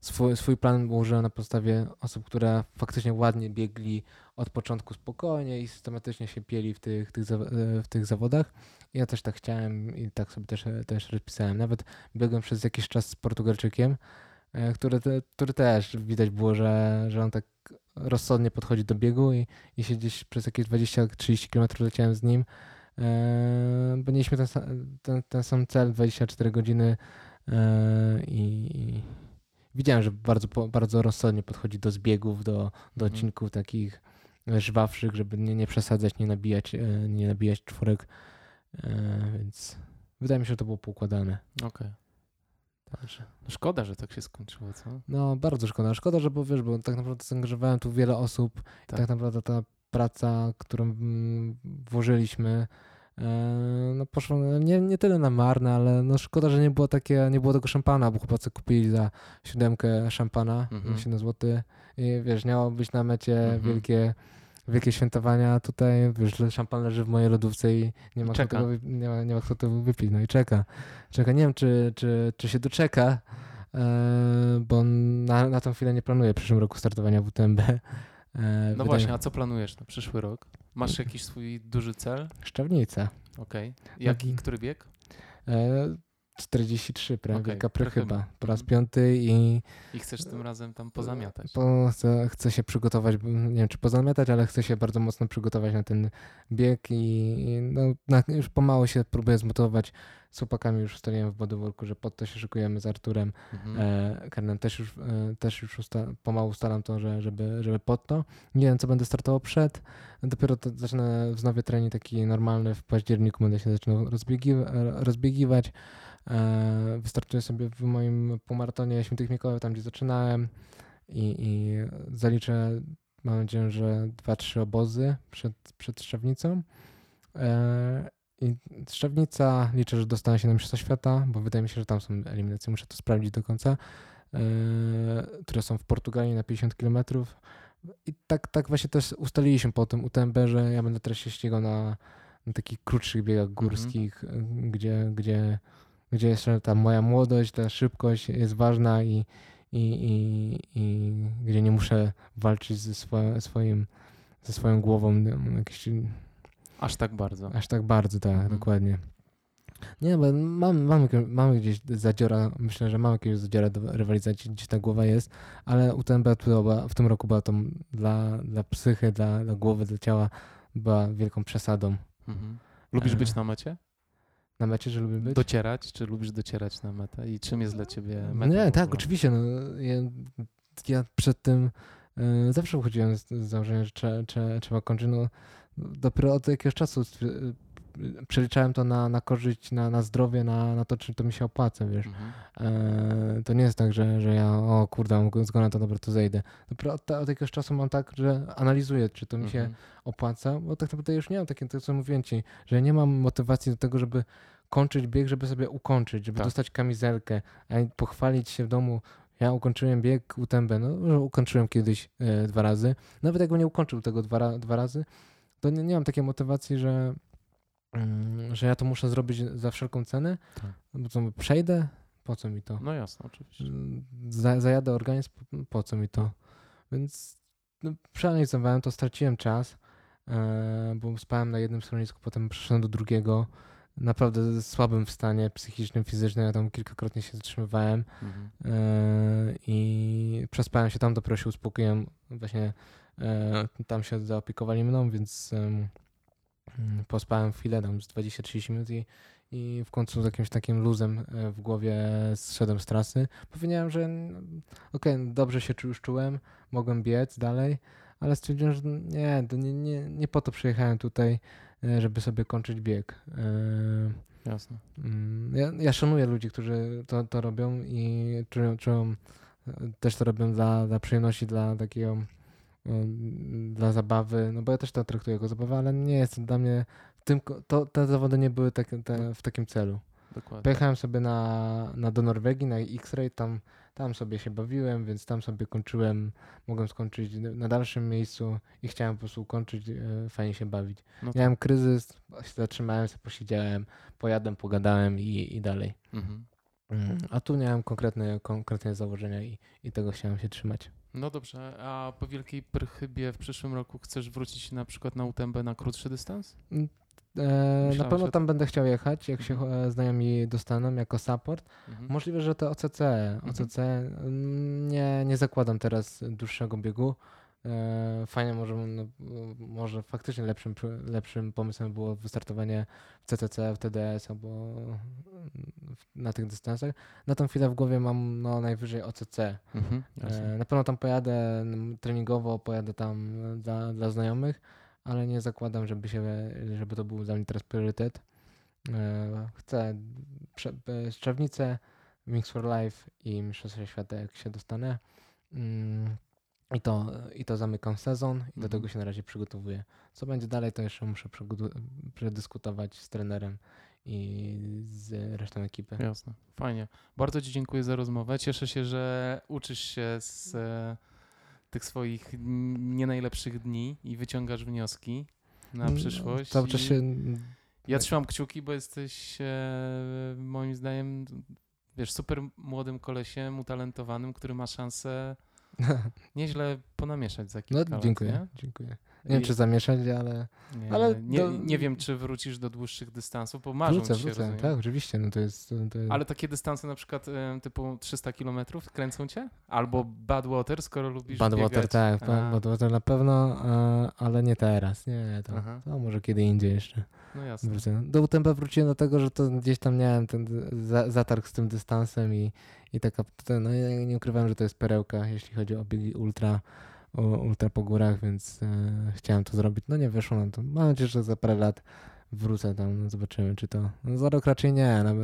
Swój, swój plan ułożyłem na podstawie osób, które faktycznie ładnie biegli od początku spokojnie i systematycznie się pieli w tych, tych, w tych zawodach. Ja też tak chciałem i tak sobie też, też rozpisałem. Nawet biegłem przez jakiś czas z Portugalczykiem, który, który też widać było, że, że on tak rozsądnie podchodzi do biegu i, i się gdzieś przez jakieś dwadzieścia trzydzieści kilometrów leciałem z nim, bo mieliśmy ten, ten, ten sam cel, dwadzieścia cztery godziny. I widziałem, że bardzo, bardzo rozsądnie podchodzi do zbiegów, do, do odcinków takich żwawszych, żeby nie, nie przesadzać, nie nabijać, nie nabijać czwórek, więc wydaje mi się, że to było poukładane. Okej. Także. No szkoda, że tak się skończyło, co? No bardzo szkoda. Szkoda, że bo wiesz, bo tak naprawdę zaangażowałem tu wiele osób tak. i tak naprawdę ta praca, którą włożyliśmy, no poszło nie, nie tyle na marne, ale no szkoda, że nie było takie, nie było tego szampana, bo chłopacy kupili za siódemkę szampana, mm-hmm. siedem złotych i wiesz, miało być na mecie mm-hmm. wielkie, wielkie świętowania, tutaj wiesz, szampan leży w mojej lodówce i nie ma, tego, nie, ma, nie ma kto tego wypić, no i czeka. Czeka, nie wiem czy, czy, czy się doczeka, bo na, na tą chwilę nie planuję w przyszłym roku startowania w U T M B. No wydaje... właśnie, a co planujesz na przyszły rok? Masz jakiś swój duży cel? Szczawnica. Okej. Okay. Jaki, który bieg? czterdzieści trzy prawie, okay. Wielka Prychyba. Po raz piąty i... I chcesz tym razem tam pozamiatać. Po, chcę, chcę się przygotować, nie wiem czy pozamiatać, ale chcę się bardzo mocno przygotować na ten bieg i no, na, już pomału się próbuję zmotywować. Z chłopakami już ustaliłem w Bodyworku, że pod to się szykujemy z Arturem mhm. e, Kernem. Też już, e, też już usta, pomału ustalam to, że, żeby, żeby pod to. Nie wiem, co będę startował przed. Dopiero to zacznę, wznowię trening taki normalny. W październiku będę się zaczynał rozbiegiwa- rozbiegiwać. E, wystartuję sobie w moim półmaratonie Świętych Mikołajów, tam gdzie zaczynałem. I, i zaliczę, mam nadzieję, że dwa, trzy obozy przed, przed Szczawnicą. E, I Szczawnica, liczę, że dostanę się na Mistrzostwa Świata, bo wydaje mi się, że tam są eliminacje, muszę to sprawdzić do końca, yy, które są w Portugalii na pięćdziesiąt kilometrów. I tak, tak właśnie też ustaliliśmy po tym U T M B, że ja będę też się ścigał na, na takich krótszych biegach górskich, mm-hmm. gdzie, gdzie, gdzie jeszcze ta moja młodość, ta szybkość jest ważna i, i, i, i gdzie nie muszę walczyć ze, swo, swoim, ze swoją głową jakieś... Aż tak bardzo. Aż tak bardzo, tak, mhm. dokładnie. Nie, bo mam, mam, mam gdzieś zadziora, myślę, że mam jakieś zadziora do rywalizacji, gdzieś ta głowa jest, ale U T M B w tym roku była to dla, dla psychy, dla, dla głowy, dla ciała była wielką przesadą. Mhm. Lubisz być na mecie? Na mecie, że lubię być? Docierać? Czy lubisz docierać na metę? I czym jest dla ciebie meta? Nie, tak, oczywiście. No, ja, ja przed tym y, zawsze uchodziłem z, z założenia, że trzeba, trzeba kończyć. No, dopiero od jakiegoś czasu przeliczałem to na, na korzyść, na, na zdrowie, na, na to, czy to mi się opłaca, wiesz. Mhm. E, to nie jest tak, że, że ja, o kurde, zgoda to dobra, to zejdę. Dopiero od, od jakiegoś czasu mam tak, że analizuję, czy to mi mhm. się opłaca, bo tak naprawdę już nie mam takiego, to co mówiłem ci, że nie mam motywacji do tego, żeby kończyć bieg, żeby sobie ukończyć, żeby tak. dostać kamizelkę, a pochwalić się w domu. Ja ukończyłem bieg U T M B, no ukończyłem kiedyś e, dwa razy. Nawet jakbym nie ukończył tego dwa, dwa razy, to nie, nie mam takiej motywacji, że, mm, że ja to muszę zrobić za wszelką cenę, tak. bo co, przejdę, po co mi to? No jasne, oczywiście. Za, zajadę organizm, po co mi to? Więc no, przeanalizowałem to, straciłem czas, e, bo spałem na jednym schronisku, potem przeszedłem do drugiego. Naprawdę słabym w stanie psychicznym, fizycznym. Ja tam kilkakrotnie się zatrzymywałem mhm. yy, i przespałem się tam, dopiero się uspokoiłem. Właśnie yy, tam się zaopiekowali mną, więc yy, pospałem chwilę, tam z dwadzieścia trzydzieści minut i, i w końcu z jakimś takim luzem w głowie zszedłem z trasy. Powiedziałem, że okej, okay, dobrze się już czułem, mogłem biec dalej, ale stwierdziłem, że nie, nie, nie, nie po to przyjechałem tutaj, żeby sobie kończyć bieg. Jasne. Ja, ja szanuję ludzi, którzy to, to robią i czują, czują, też to robią dla, dla przyjemności, dla takiego, dla zabawy, no bo ja też to traktuję jako zabawę, ale nie jest to dla mnie, w tym, to, te zawody nie były tak, te, w takim celu. Dokładnie. Pojechałem sobie na, na do Norwegii, na X-Rate, tam, tam sobie się bawiłem, więc tam sobie kończyłem, mogłem skończyć na dalszym miejscu i chciałem po prostu ukończyć, e, fajnie się bawić. No miałem tak. kryzys, się zatrzymałem, się posiedziałem, pojadłem, pogadałem i, i dalej. Mhm. Mhm. A tu miałem konkretne, konkretne założenia i, i tego chciałem się trzymać. No dobrze, a po Wielkiej Prychybie w przyszłym roku chcesz wrócić na przykład na U T M B na krótszy dystans? Mhm. Myślałem, na pewno tam to... będę chciał jechać, jak się mhm. znajomi dostaną jako support. Mhm. Możliwe, że to O C C. O C C mhm. nie, nie zakładam teraz dłuższego biegu. Fajnie, może, no, może faktycznie lepszym, lepszym pomysłem było wystartowanie w C C C, w T D S albo na tych dystansach. Na tą chwilę w głowie mam no, najwyżej O C C. Mhm. Na pewno tam pojadę treningowo, pojadę tam dla, dla znajomych. Ale nie zakładam, żeby się, żeby to był dla mnie teraz priorytet. Chcę Szczawnicę, Mix for Life i Mistrzostwa Świata, jak się dostanę. I to, i to zamykam sezon i do tego się na razie przygotowuję. Co będzie dalej, to jeszcze muszę przedyskutować z trenerem i z resztą ekipy. Jasne, fajnie. Bardzo ci dziękuję za rozmowę. Cieszę się, że uczysz się z... tych swoich nie najlepszych dni i wyciągasz wnioski na przyszłość. Cały czas się... Ja trzymam kciuki, bo jesteś e, moim zdaniem, wiesz, super młodym kolesiem, utalentowanym, który ma szansę nieźle ponamieszać za kilka no, lat. Dziękuję, nie? dziękuję. Nie wiem, czy zamieszać, ale... Nie, ale nie, do... nie wiem, czy wrócisz do dłuższych dystansów, bo marzą wrócę, ci się, wrócę, rozumiem. Tak, oczywiście. No to jest, to jest... Ale takie dystanse na przykład typu trzysta kilometrów kręcą cię? Albo Bad Water, skoro lubisz Bad biegać. Water, tak. A. Bad Water na pewno, ale nie teraz. Nie, to, to może kiedy indziej jeszcze. No jasne. Wrócę. Do U T M B wróciłem do tego, że to gdzieś tam miałem ten zatarg z tym dystansem i, i taka... No ja nie ukrywałem, że to jest perełka, jeśli chodzi o biegi ultra. ultra po górach, więc e, chciałem to zrobić. No nie wyszło nam to. Mam nadzieję, że za parę lat wrócę tam. No zobaczymy, czy to... No za rok raczej nie. No,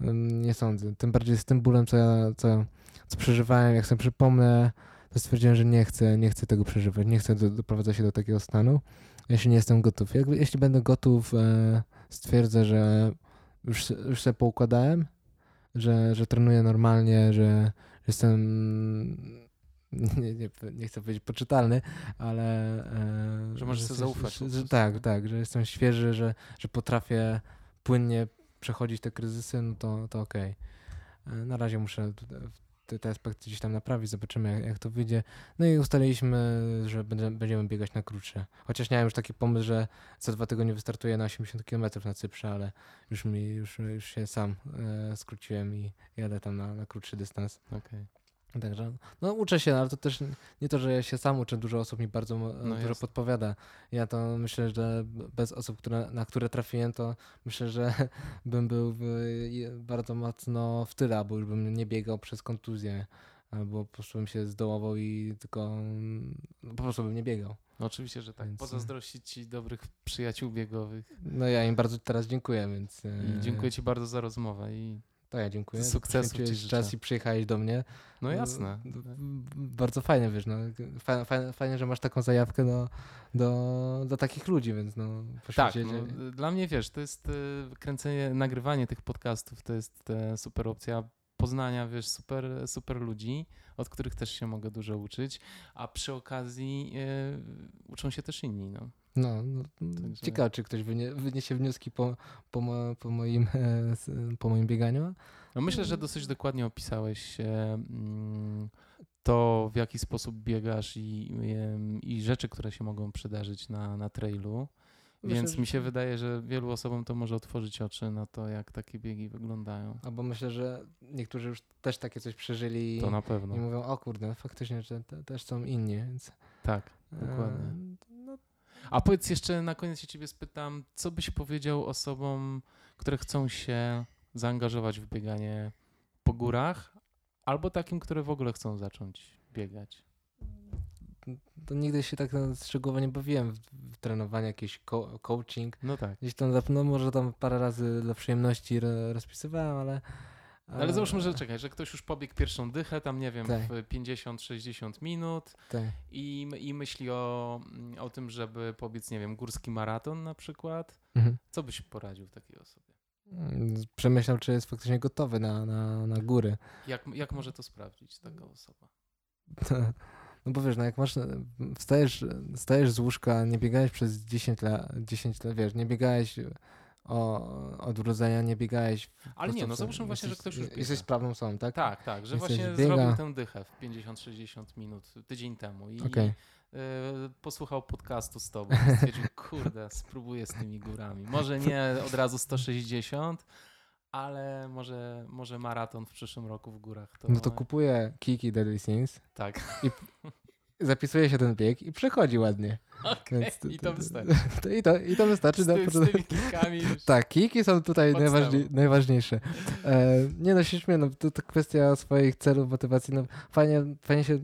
no, nie sądzę. Tym bardziej z tym bólem, co ja co, co przeżywałem, jak sobie przypomnę, to stwierdziłem, że nie chcę, nie chcę tego przeżywać. Nie chcę do, doprowadzać się do takiego stanu. Jeśli nie jestem gotów. Jak, jeśli będę gotów, e, stwierdzę, że już, już sobie poukładałem, że, że trenuję normalnie, że jestem... Nie, nie, nie chcę powiedzieć poczytalny, ale... E, że możesz sobie zaufać. Że, że, tak, tak, że jestem świeży, że, że potrafię płynnie przechodzić te kryzysy, no to, to okej. Okay. Na razie muszę te, te aspekty gdzieś tam naprawić, zobaczymy jak, jak to wyjdzie. No i ustaliliśmy, że będziemy, będziemy biegać na krótsze. Chociaż miałem już taki pomysł, że co dwa tygodnie wystartuję na osiemdziesiąt kilometrów na Cyprze, ale już, mi, już, już się sam e, skróciłem i jadę tam na, na krótszy dystans. Okay. Także, no uczę się, ale to też nie to, że ja się sam uczę, dużo osób mi bardzo no dużo podpowiada. Ja to myślę, że bez osób, które, na które trafiłem, to myślę, że bym był bardzo mocno w tyle, albo już bym nie biegał przez kontuzję, albo po prostu bym się zdołował i tylko no, po prostu bym nie biegał. No oczywiście, że tak. Więc... Pozazdrościć ci dobrych przyjaciół biegowych. No ja im bardzo teraz dziękuję, więc... I dziękuję ci bardzo za rozmowę i... To ja dziękuję. Sukcesu ci życzę. Czas i przyjechałeś do mnie. No jasne. Bardzo fajnie, wiesz, no. Fajnie, fajnie, że masz taką zajawkę do, do, do takich ludzi, więc no... Tak, no, dla mnie, wiesz, to jest kręcenie, nagrywanie tych podcastów, to jest super opcja poznania, wiesz, super, super ludzi, od których też się mogę dużo uczyć, a przy okazji yy, uczą się też inni, no. No, no także... ciekawe, czy ktoś wynie, wyniesie wnioski po, po, mo, po, moim, po moim bieganiu. No myślę, że dosyć dokładnie opisałeś to, w jaki sposób biegasz i, i rzeczy, które się mogą przydarzyć na, na trailu. Myślę, Więc że... mi się wydaje, że wielu osobom to może otworzyć oczy na to, jak takie biegi wyglądają. Albo myślę, że niektórzy już też takie coś przeżyli to na pewno. I mówią, o kurde, faktycznie, że te, też są inni. Więc... Tak, dokładnie. E... No... A powiedz jeszcze, na koniec się ciebie spytam, co byś powiedział osobom, które chcą się zaangażować w bieganie po górach, albo takim, które w ogóle chcą zacząć biegać? To nigdy się tak szczegółowo nie bawiłem w, w trenowanie, jakiś co- coaching. No tak. Gdzieś tam, no może tam parę razy dla przyjemności re- rozpisywałem, ale... Ale, ale załóżmy, że czekaj, że ktoś już pobiegł pierwszą dychę, tam nie wiem, tak. pięćdziesiąt sześćdziesiąt minut tak. i, i myśli o, o tym, żeby pobiec, nie wiem, górski maraton na przykład. Mhm. Co byś poradził takiej osobie? Przemyślał, czy jest faktycznie gotowy na, na, na góry. Jak, jak może to sprawdzić taka osoba? No bo wiesz, no jak masz, wstajesz, wstajesz z łóżka, nie biegałeś przez dziesięć lat, dziesięć lat, wiesz, nie biegałeś o, od urodzenia, nie biegałeś... Ale nie, no załóżmy właśnie, że ktoś już biega. Jesteś sprawną osobą, tak? Tak, tak, że jesteś właśnie biega. Zrobił tę dychę w pięćdziesiąt sześćdziesiąt minut tydzień temu i okay. y, posłuchał podcastu z tobą i stwierdził, kurde, spróbuję z tymi górami. Może nie od razu sto sześćdziesiąt, ale może, może maraton w przyszłym roku w górach. To... No to kupuję Kiki Deadly Sins. Tak. I zapisuje się ten bieg i przechodzi ładnie. Okay. To, I to wystarczy. To, i, to, I to wystarczy. Z, ty, z tymi kikami już. Tak, kiki są tutaj najważniej, najważniejsze. E, nie no, się śmieję, no, to, to kwestia swoich celów, motywacji. No, fajnie, fajnie się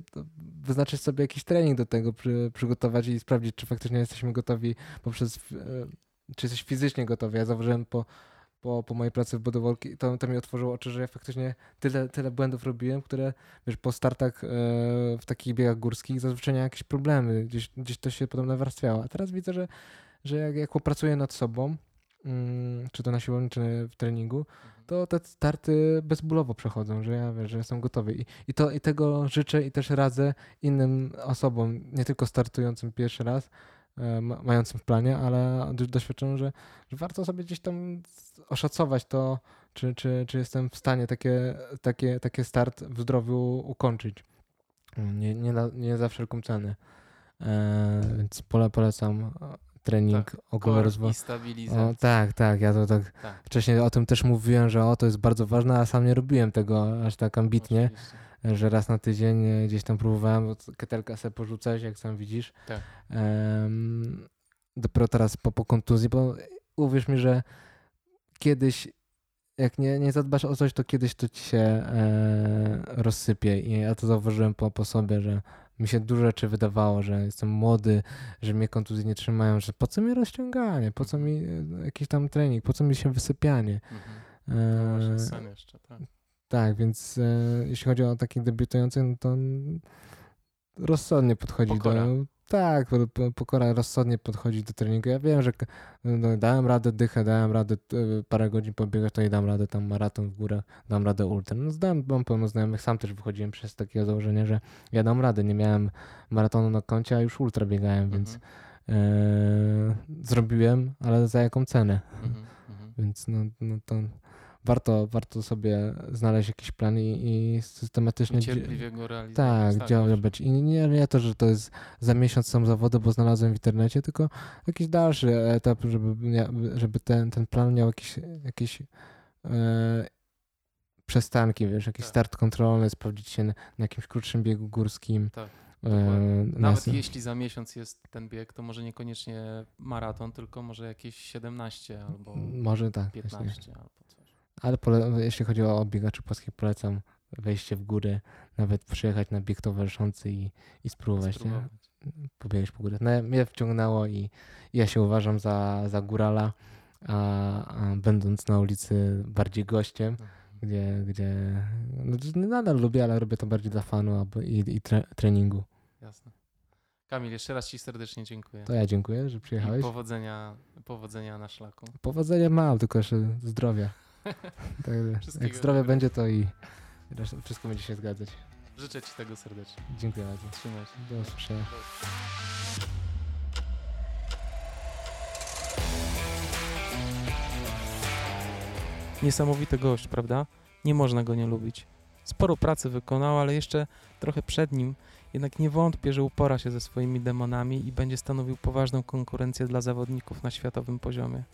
wyznaczyć sobie jakiś trening do tego, przy, przygotować i sprawdzić, czy faktycznie jesteśmy gotowi poprzez, e, czy jesteś fizycznie gotowy. Ja zauważyłem po Po, po mojej pracy w Bodywork, to, to mi otworzyło oczy, że ja faktycznie tyle, tyle błędów robiłem, które wiesz, po startach yy, w takich biegach górskich zazwyczaj miałem jakieś problemy, gdzieś, gdzieś to się potem nawarstwiało. A teraz widzę, że, że jak, jak pracuję nad sobą, yy, czy to na siłowni, czy w treningu, to te starty bezbólowo przechodzą, że ja wiesz, że jestem gotowy. I, i, to, i tego życzę i też radzę innym osobom, nie tylko startującym pierwszy raz, mającym w planie, ale doświadczyłem, że, że warto sobie gdzieś tam oszacować to, czy, czy, czy jestem w stanie takie, takie, takie start w zdrowiu ukończyć. Nie, nie, nie za wszelką cenę. E, więc pole, polecam trening tak, ogólny rozwój. O, tak, tak. Ja to tak, tak wcześniej o tym też mówiłem, że o, to jest bardzo ważne, a sam nie robiłem tego aż tak ambitnie. Oczywiście. Że raz na tydzień gdzieś tam próbowałem, bo ketelka sobie porzucałeś, jak sam widzisz. Tak. Um, dopiero teraz po, po kontuzji, bo uwierz mi, że kiedyś, jak nie, nie zadbasz o coś, to kiedyś to ci się e, rozsypie. I ja to zauważyłem po, po sobie, że mi się dużo rzeczy wydawało, że jestem młody, że mnie kontuzje nie trzymają, że po co mi rozciąganie, po co mi jakiś tam trening, po co mi się wysypianie. Mhm. E, sam jeszcze, tak. Tak, więc e, jeśli chodzi o takich debiutujących, no to rozsądnie podchodzi pokora. do... Tak, pokora rozsądnie podchodzi do treningu. Ja wiem, że no, dałem radę dychę, dałem radę e, parę godzin pobiegać, to i dam radę tam maraton w górę, dam radę ultra. No zdałem, mam pełno znajomych, sam też wychodziłem przez takie założenie, że ja dam radę, nie miałem maratonu na koncie, a już ultra biegałem, mhm. więc e, zrobiłem, ale za jaką cenę. Mhm, więc no, no to... Warto, warto sobie znaleźć jakiś plan i, i systematycznie... I cierpliwie go realizować. Tak, działać. I nie, nie to, że to jest za miesiąc są zawody, bo znalazłem w internecie, tylko jakiś dalszy etap, żeby, żeby ten, ten plan miał jakieś, jakieś e, przestanki, wiesz, jakiś tak. start kontrolny, sprawdzić się na, na jakimś krótszym biegu górskim. Tak. E, Nawet nas... jeśli za miesiąc jest ten bieg, to może niekoniecznie maraton, tylko może jakieś siedemnaście albo może tak, piętnaście właśnie. Albo coś. Ale pole- jeśli chodzi o biegaczy polskich, polecam wejście w góry, nawet przyjechać na bieg towarzyszący i, i spróbować. spróbować. pobiegłeś po górę. No, mnie wciągnęło i ja się uważam za, za górala, a, a będąc na ulicy bardziej gościem, gdzie, gdzie no, nadal lubię, ale robię to bardziej dla fanu i, i tre, treningu. Jasne. Kamil, jeszcze raz ci serdecznie dziękuję. To ja dziękuję, że przyjechałeś. I powodzenia, powodzenia na szlaku. Powodzenia mam, tylko jeszcze zdrowia. Tak, jak zdrowie będzie, to i wszystko będzie się zgadzać. Życzę ci tego serdecznie. Dziękuję bardzo. Trzymaj się. Do usłyszenia. Niesamowity gość, prawda? Nie można go nie lubić. Sporo pracy wykonał, ale jeszcze trochę przed nim. Jednak nie wątpię, że upora się ze swoimi demonami i będzie stanowił poważną konkurencję dla zawodników na światowym poziomie.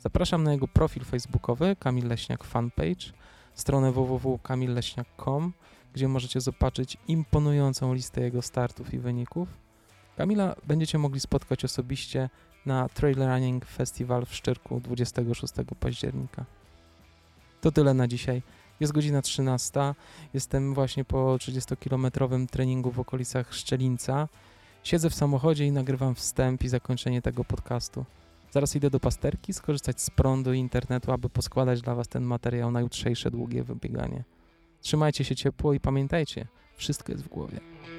Zapraszam na jego profil facebookowy Kamil Leśniak Fanpage, stronę w w w kropka kamil leśniak kropka com, gdzie możecie zobaczyć imponującą listę jego startów i wyników. Kamila będziecie mogli spotkać osobiście na Trail Running Festival w Szczyrku dwudziestego szóstego października. To tyle na dzisiaj. Jest godzina trzynasta, jestem właśnie po trzydziestokilometrowym treningu w okolicach Szczelinca. Siedzę w samochodzie i nagrywam wstęp i zakończenie tego podcastu. Zaraz idę do pasterki skorzystać z prądu i internetu, aby poskładać dla Was ten materiał na jutrzejsze długie wybieganie. Trzymajcie się ciepło i pamiętajcie, wszystko jest w głowie.